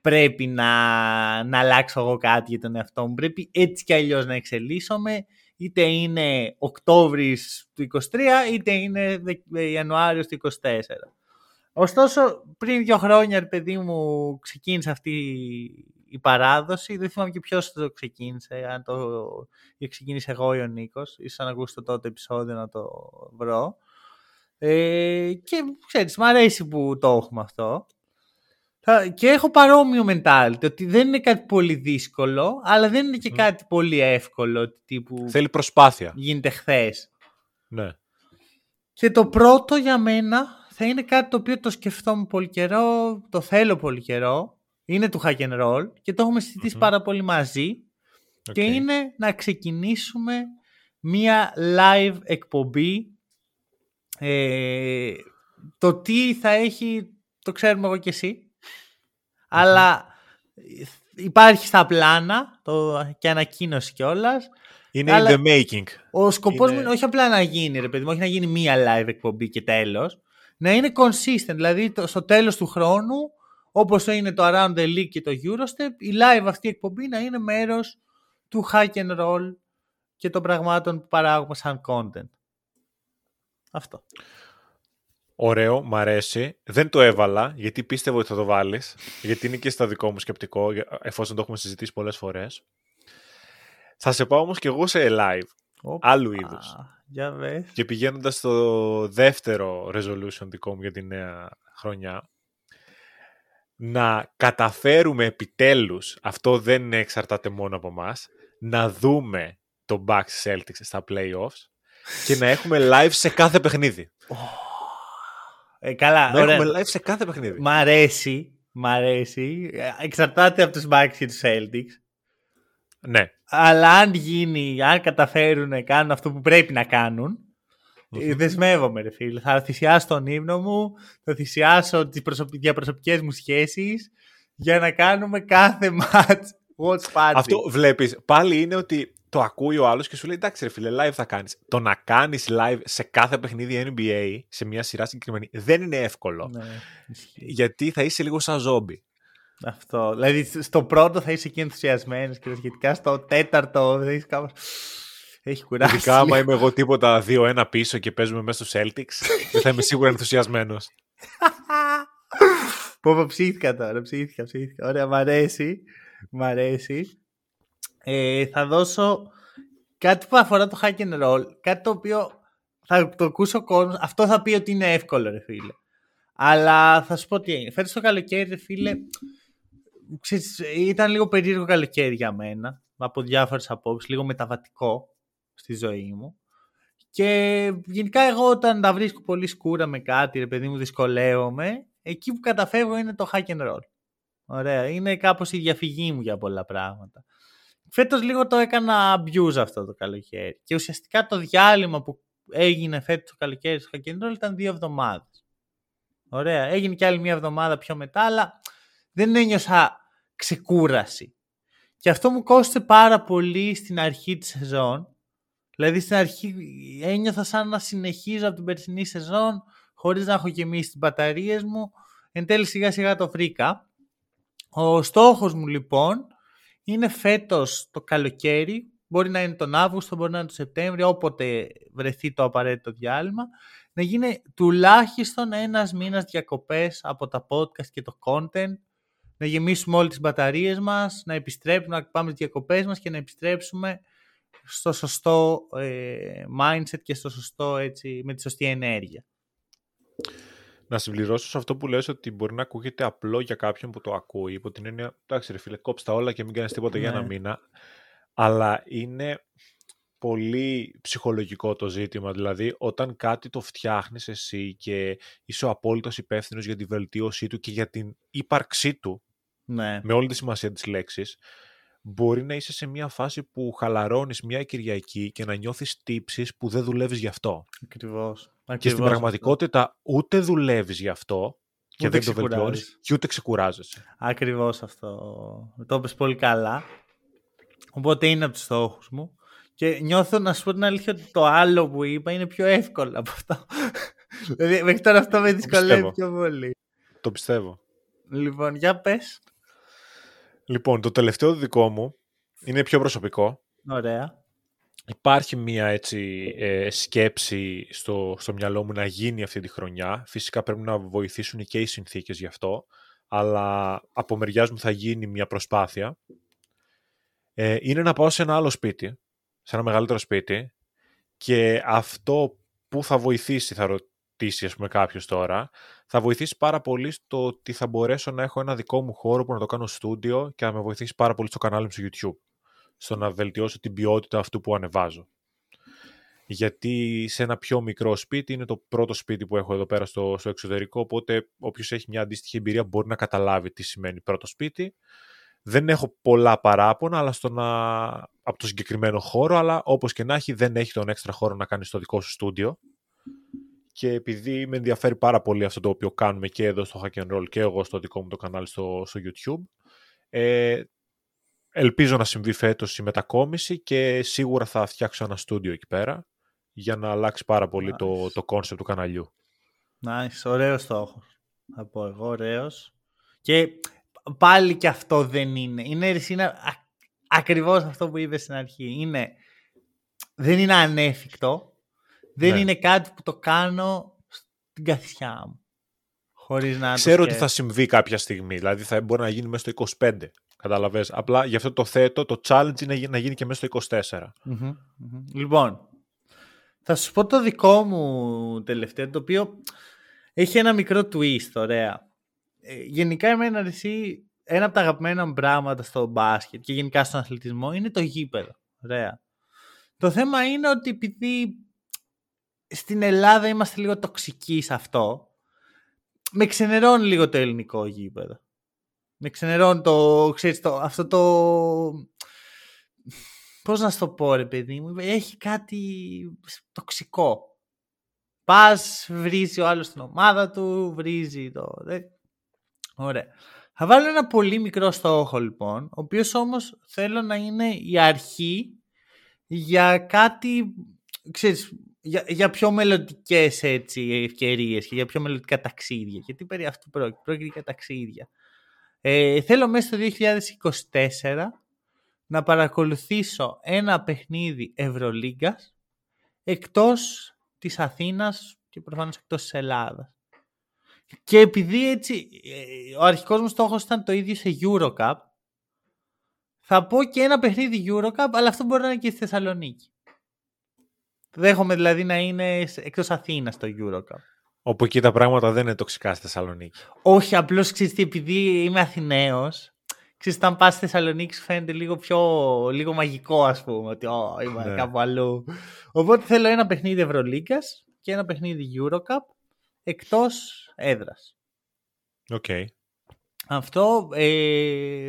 πρέπει να αλλάξω εγώ κάτι για τον εαυτό μου. Πρέπει έτσι κι αλλιώς να εξελίσσομαι, είτε είναι Οκτώβρης του 23, είτε είναι Ιανουάριος του 24. Ωστόσο, πριν 2 χρόνια, ρε παιδί μου, ξεκίνησε αυτή η παράδοση. Δεν θυμάμαι και ποιος το ξεκίνησε. Αν το ξεκίνησε εγώ ή ο Νίκος, ίσως αν ακούσω το τότε επεισόδιο να το βρω. Και ξέρεις, μου αρέσει που το έχουμε αυτό. Και έχω παρόμοιο mentality, ότι δεν είναι κάτι πολύ δύσκολο, αλλά δεν είναι και κάτι πολύ εύκολο. Τύπου θέλει προσπάθεια. Γίνεται χθες. Ναι. Και το πρώτο για μένα θα είναι κάτι το οποίο το σκεφτόμουν πολύ καιρό, το θέλω πολύ καιρό. Είναι του Hack n Roll και το έχουμε συζητήσει πάρα πολύ μαζί. Okay. Και είναι να ξεκινήσουμε μία live εκπομπή. Το τι θα έχει το ξέρουμε εγώ και εσύ, αλλά υπάρχει στα πλάνα και ανακοίνωση κιόλας. Είναι in the making. Ο σκοπός μου είναι όχι απλά να γίνει, ρε παιδί μου, όχι να γίνει μία live εκπομπή και τέλος. Να είναι consistent, δηλαδή στο τέλος του χρόνου, όπως είναι το Around the League και το Eurostep, η live αυτή εκπομπή να είναι μέρος του Hack n Roll και των πραγμάτων που παράγουμε σαν content. Αυτό. Ωραίο, μ' αρέσει. Δεν το έβαλα, γιατί πίστευα ότι θα το βάλεις, γιατί είναι και στο δικό μου σκεπτικό, εφόσον το έχουμε συζητήσει πολλές φορές. Θα σε πάω όμως και εγώ σε live, άλλου είδους. Και πηγαίνοντας στο δεύτερο resolution δικό μου για τη νέα χρονιά, να καταφέρουμε επιτέλους, αυτό δεν εξαρτάται μόνο από εμάς, να δούμε το Bucks Celtics στα playoffs και να έχουμε live σε κάθε παιχνίδι. Καλά, να έχουμε live σε κάθε παιχνίδι. Μ' αρέσει, εξαρτάται από τους Bucks και τους Celtics. Ναι. Αλλά αν καταφέρουν να κάνουν αυτό που πρέπει να κάνουν, δεσμεύομαι, ρε φίλε. Θα θυσιάσω τον ύμνο μου, θα θυσιάσω τις διαπροσωπικές μου σχέσεις για να κάνουμε κάθε match watch party. Αυτό βλέπεις. Πάλι είναι ότι το ακούει ο άλλος και σου λέει εντάξει, ρε φίλε, live θα κάνεις. Το να κάνεις live σε κάθε παιχνίδι NBA, σε μια σειρά συγκεκριμένη, δεν είναι εύκολο. Ναι. Γιατί θα είσαι λίγο σαν ζόμπι. Αυτό. Δηλαδή στο πρώτο θα είσαι εκεί ενθουσιασμένος και σχετικά στο τέταρτο θα είσαι κάπως. Έχει κουράσει. Ειδικά άμα είμαι εγώ τίποτα 2-1 πίσω και παίζουμε μέσα στους Celtics, δεν θα είμαι σίγουρα ενθουσιασμένος. Πω, ψήθηκα τώρα. Ψήθηκα. Ωραία, μ' αρέσει. Θα δώσω κάτι που αφορά το Hack n Roll. Κάτι το οποίο θα το ακούσω ο κόσμος. Αυτό θα πει ότι είναι εύκολο, ρε φίλε. Αλλά θα σου πω τι έγινε. Φέτος το καλοκαίρι, ρε φίλε, ξέρεις, ήταν λίγο περίεργο καλοκαίρι για μένα, από διάφορες απόψεις, λίγο μεταβατικό στη ζωή μου. Και γενικά εγώ όταν τα βρίσκω πολύ σκούρα με κάτι, ρε παιδί μου, δυσκολεύομαι. Εκεί που καταφεύγω είναι το Hack n Roll. Ωραία, είναι κάπως η διαφυγή μου για πολλά πράγματα. Φέτος λίγο το έκανα abuse αυτό το καλοκαίρι. Και ουσιαστικά το διάλειμμα που έγινε φέτος το καλοκαίρι στο Hack n Roll ήταν 2 εβδομάδες. Ωραία. Έγινε και άλλη 1 εβδομάδα πιο μετά, αλλά δεν ένιωσα ξεκούραση. Και αυτό μου κόστησε πάρα πολύ στην αρχή της σεζόν. Δηλαδή στην αρχή ένιωθα σαν να συνεχίζω από την περσινή σεζόν, χωρίς να έχω γεμίσει τις μπαταρίες μου. Εν τέλει σιγά σιγά το βρήκα. Ο στόχος μου λοιπόν είναι φέτος το καλοκαίρι, μπορεί να είναι τον Αύγουστο, μπορεί να είναι τον Σεπτέμβριο, όποτε βρεθεί το απαραίτητο διάλειμμα, να γίνει τουλάχιστον 1 μήνας διακοπές από τα podcast και το content, να γεμίσουμε όλες τις μπαταρίες μας, να επιστρέψουμε, να πάμε τις διακοπές μας και να επιστρέψουμε στο σωστό mindset και στο σωστό, έτσι, με τη σωστή ενέργεια. Να συμπληρώσω σε αυτό που λες ότι μπορεί να ακούγεται απλό για κάποιον που το ακούει, υπό την έννοια, εντάξει ρε φίλε, κόψε τα όλα και μην κάνεις τίποτα για 1 μήνα, αλλά είναι πολύ ψυχολογικό το ζήτημα, δηλαδή όταν κάτι το φτιάχνεις εσύ και είσαι ο απόλυτος υπεύθυνος για τη βελτίωσή του και για την ύπαρξή του, ναι, με όλη τη σημασία της λέξης, μπορεί να είσαι σε μια φάση που χαλαρώνεις μια Κυριακή και να νιώθεις τύψεις που δεν δουλεύεις γι' αυτό. Ακριβώς. Και στην πραγματικότητα ούτε δουλεύεις γι' αυτό και δεν το βελτιώνεις και ούτε ξεκουράζεσαι. Ακριβώς αυτό. Το είπες πολύ καλά. Οπότε είναι από τους στόχους μου. Και νιώθω να σου πω την αλήθεια ότι το άλλο που είπα είναι πιο εύκολο από αυτό. Δηλαδή μέχρι τώρα αυτό με δυσκολεύει πιο πολύ. Το πιστεύω. Λοιπόν, για πες. Λοιπόν, το τελευταίο δικό μου είναι πιο προσωπικό. Ωραία. υπάρχει μία έτσι σκέψη στο μυαλό μου να γίνει αυτή τη χρονιά. Φυσικά πρέπει να βοηθήσουν και οι συνθήκες γι' αυτό, αλλά από μεριάς μου θα γίνει μία προσπάθεια. Είναι να πάω σε ένα άλλο σπίτι, σε ένα μεγαλύτερο σπίτι, και αυτό που θα βοηθήσει, θα ρωτήσει ας πούμε κάποιος τώρα, θα βοηθήσει πάρα πολύ στο ότι θα μπορέσω να έχω ένα δικό μου χώρο που να το κάνω στούντιο και θα με βοηθήσει πάρα πολύ στο κανάλι μου στο YouTube, στο να βελτιώσω την ποιότητα αυτού που ανεβάζω. Γιατί σε ένα πιο μικρό σπίτι, είναι το πρώτο σπίτι που έχω εδώ πέρα στο εξωτερικό, οπότε όποιος έχει μια αντίστοιχη εμπειρία μπορεί να καταλάβει τι σημαίνει πρώτο σπίτι. Δεν έχω πολλά παράπονα αλλά από το συγκεκριμένο χώρο, αλλά όπως και να έχει δεν έχει τον έξτρα χώρο να κάνεις το δικό σου στούντιο. Και επειδή με ενδιαφέρει πάρα πολύ αυτό το οποίο κάνουμε και εδώ στο Hack n Roll και εγώ στο δικό μου το κανάλι στο YouTube, ελπίζω να συμβεί φέτος η μετακόμιση και σίγουρα θα φτιάξω ένα στούντιο εκεί πέρα για να αλλάξει πάρα πολύ το κόνσεπτ του καναλιού. Nice, ωραίος στόχος. Θα πω εγώ, ωραίος. Και πάλι και αυτό δεν είναι. Είναι ακριβώς αυτό που είπες στην αρχή. Δεν είναι ανέφικτο. Δεν είναι κάτι που το κάνω στην καθιά μου. Χωρίς να ξέρω ότι θα συμβεί κάποια στιγμή. Δηλαδή θα μπορεί να γίνει μέσα στο 25. Καταλαβες. Απλά γι' αυτό το θέτω. Το challenge είναι να γίνει και μέσα στο 24. Mm-hmm, mm-hmm. Λοιπόν, θα σου πω το δικό μου τελευταίο, το οποίο έχει ένα μικρό twist, ωραία. Γενικά εμένα αρέσει, ένα από τα αγαπημένα μου πράγματα στο μπάσκετ και γενικά στον αθλητισμό είναι το γήπεδο. Ωραία. Το θέμα είναι ότι επειδή στην Ελλάδα είμαστε λίγο τοξικοί σε αυτό, με ξενερώνει λίγο το ελληνικό γήπεδο. Με ξενερώνει αυτό το... Πώς να σου το πω ρε παιδί μου, έχει κάτι τοξικό. Πας, βρίζει ο άλλος την ομάδα του, βρίζει το... Ωραία. Θα βάλω ένα πολύ μικρό στόχο λοιπόν, ο οποίος όμως θέλω να είναι η αρχή για κάτι, ξέρεις, για πιο μελλοντικές ευκαιρίες και για πιο μελλοντικά ταξίδια. Γιατί περί αυτού πρόκειται για ταξίδια. Θέλω μέσα στο 2024 να παρακολουθήσω ένα παιχνίδι Ευρωλίγκας εκτός της Αθήνας και προφανώς εκτός της Ελλάδας. Και επειδή έτσι ο αρχικός μου στόχος ήταν το ίδιο σε EuroCup, θα πω και ένα παιχνίδι EuroCup, αλλά αυτό μπορεί να είναι και στη Θεσσαλονίκη. Δέχομαι δηλαδή να είναι εκτός Αθήνας το EuroCup. Όπου εκεί τα πράγματα δεν είναι τοξικά στη Θεσσαλονίκη. Όχι, απλώς ξέρεις, επειδή είμαι Αθηναίος, ξέρεις, όταν πας στη Θεσσαλονίκη σου φαίνεται λίγο μαγικό, ας πούμε, ότι είμαι κάπου αλλού. Οπότε θέλω ένα παιχνίδι Ευρωλίγκας και ένα παιχνίδι EuroCup εκτός έδρας. Οκ. Okay. Αυτό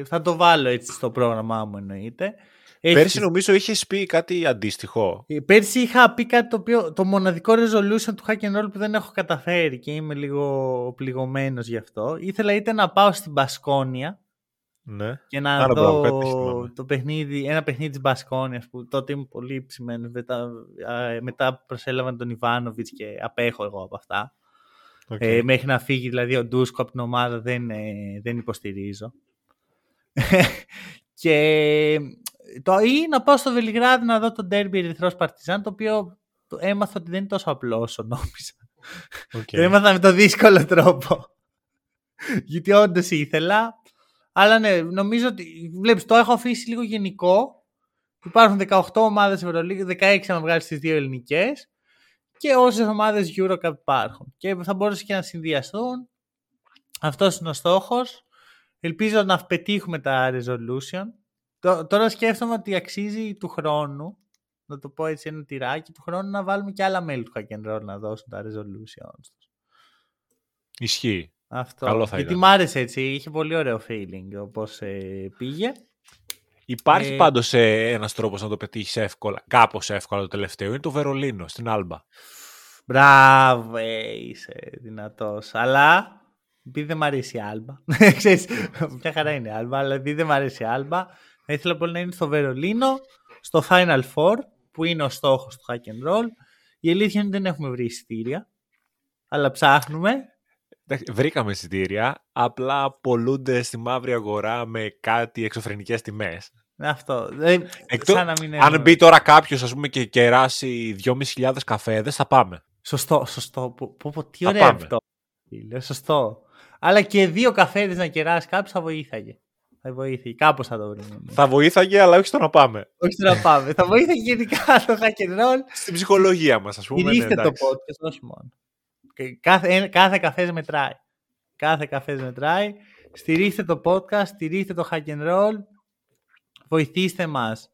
θα το βάλω έτσι στο πρόγραμμά μου, εννοείται. Πέρσι νομίζω είχες πει κάτι αντίστοιχο. Πέρσι είχα πει κάτι το οποίο, το μοναδικό resolution του Hack n Roll που δεν έχω καταφέρει και είμαι λίγο πληγωμένος γι' αυτό. Ήθελα είτε να πάω στην Μπασκόνια, ναι, και να δω ένα παιχνίδι της Μπασκόνιας που τότε είμαι πολύ ψημένος. Μετά προσέλαβαν τον Ιβάνοβιτς και απέχω εγώ από αυτά. Okay. Μέχρι να φύγει δηλαδή ο Ντούσκο από την ομάδα δεν υποστηρίζω. Και ή να πάω στο Βελιγράδι να δω τον ντέρμπι Ερυθρός Παρτιζάν, το οποίο έμαθα ότι δεν είναι τόσο απλό όσο νόμιζα. Okay. Έμαθα με το δύσκολο τρόπο. Γιατί όντως ήθελα. Αλλά ναι, νομίζω ότι βλέπεις, το έχω αφήσει λίγο γενικό. Υπάρχουν 18 ομάδες Ευρωλίγκα, 16 να βγάλεις τις δύο ελληνικές και όσες ομάδες EuroCup υπάρχουν. Και θα μπορούσαν και να συνδυαστούν. Αυτός είναι ο στόχος. Ελπίζω να πετύχουμε τα resolution. Τώρα σκέφτομαι ότι αξίζει του χρόνου, να το πω έτσι ένα τυράκι, του χρόνου να βάλουμε και άλλα μέλη του Hack n Roll να δώσουν τα resolution. Ισχύει. Αυτό. Γιατί μ' άρεσε έτσι, είχε πολύ ωραίο feeling όπως πήγε. Υπάρχει πάντως ένας τρόπος να το πετύχεις εύκολα, κάπως εύκολα το τελευταίο, είναι το Βερολίνο στην Άλμπα. Μπράβο, είσαι δυνατός. Αλλά επειδή δεν μ' αρέσει η Άλμπα, ξέρεις, μια χαρά είναι η Άλμπα, αλλά επειδή δεν μ' αρέσει η Άλμπα, θα ήθελα πολύ να είναι στο Βερολίνο, στο Final Four, που είναι ο στόχος του Hack n Roll. Η αλήθεια είναι ότι δεν έχουμε βρει εισιτήρια, αλλά ψάχνουμε. Βρήκαμε εισιτήρια, απλά πολλούνται στη μαύρη αγορά με κάτι εξωφρενικές τιμές. Αυτό. Εκτός, σαν να μην αν μπει τώρα κάποιος, ας πούμε, και κεράσει 2.500 καφέδες, θα πάμε. Σωστό. Τι ωραίο αυτό. Σωστό. Αλλά και 2 καφέδες να κεράσει κάποιος θα βοήθαγε. Κάπως θα το βρούμε. Θα βοήθαγε, αλλά όχι στο να πάμε. Θα βοήθαγε γενικά το hack and roll. Στην ψυχολογία μας, ας πούμε. Κυλίστε το podcast, όχι μόνο. Κάθε καφές μετράει. Στηρίξτε το podcast, στηρίξτε το hack and roll. Βοηθήστε μας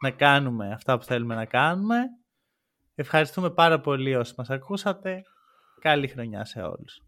να κάνουμε αυτά που θέλουμε να κάνουμε. Ευχαριστούμε πάρα πολύ όσοι μας ακούσατε. Καλή χρονιά σε όλους.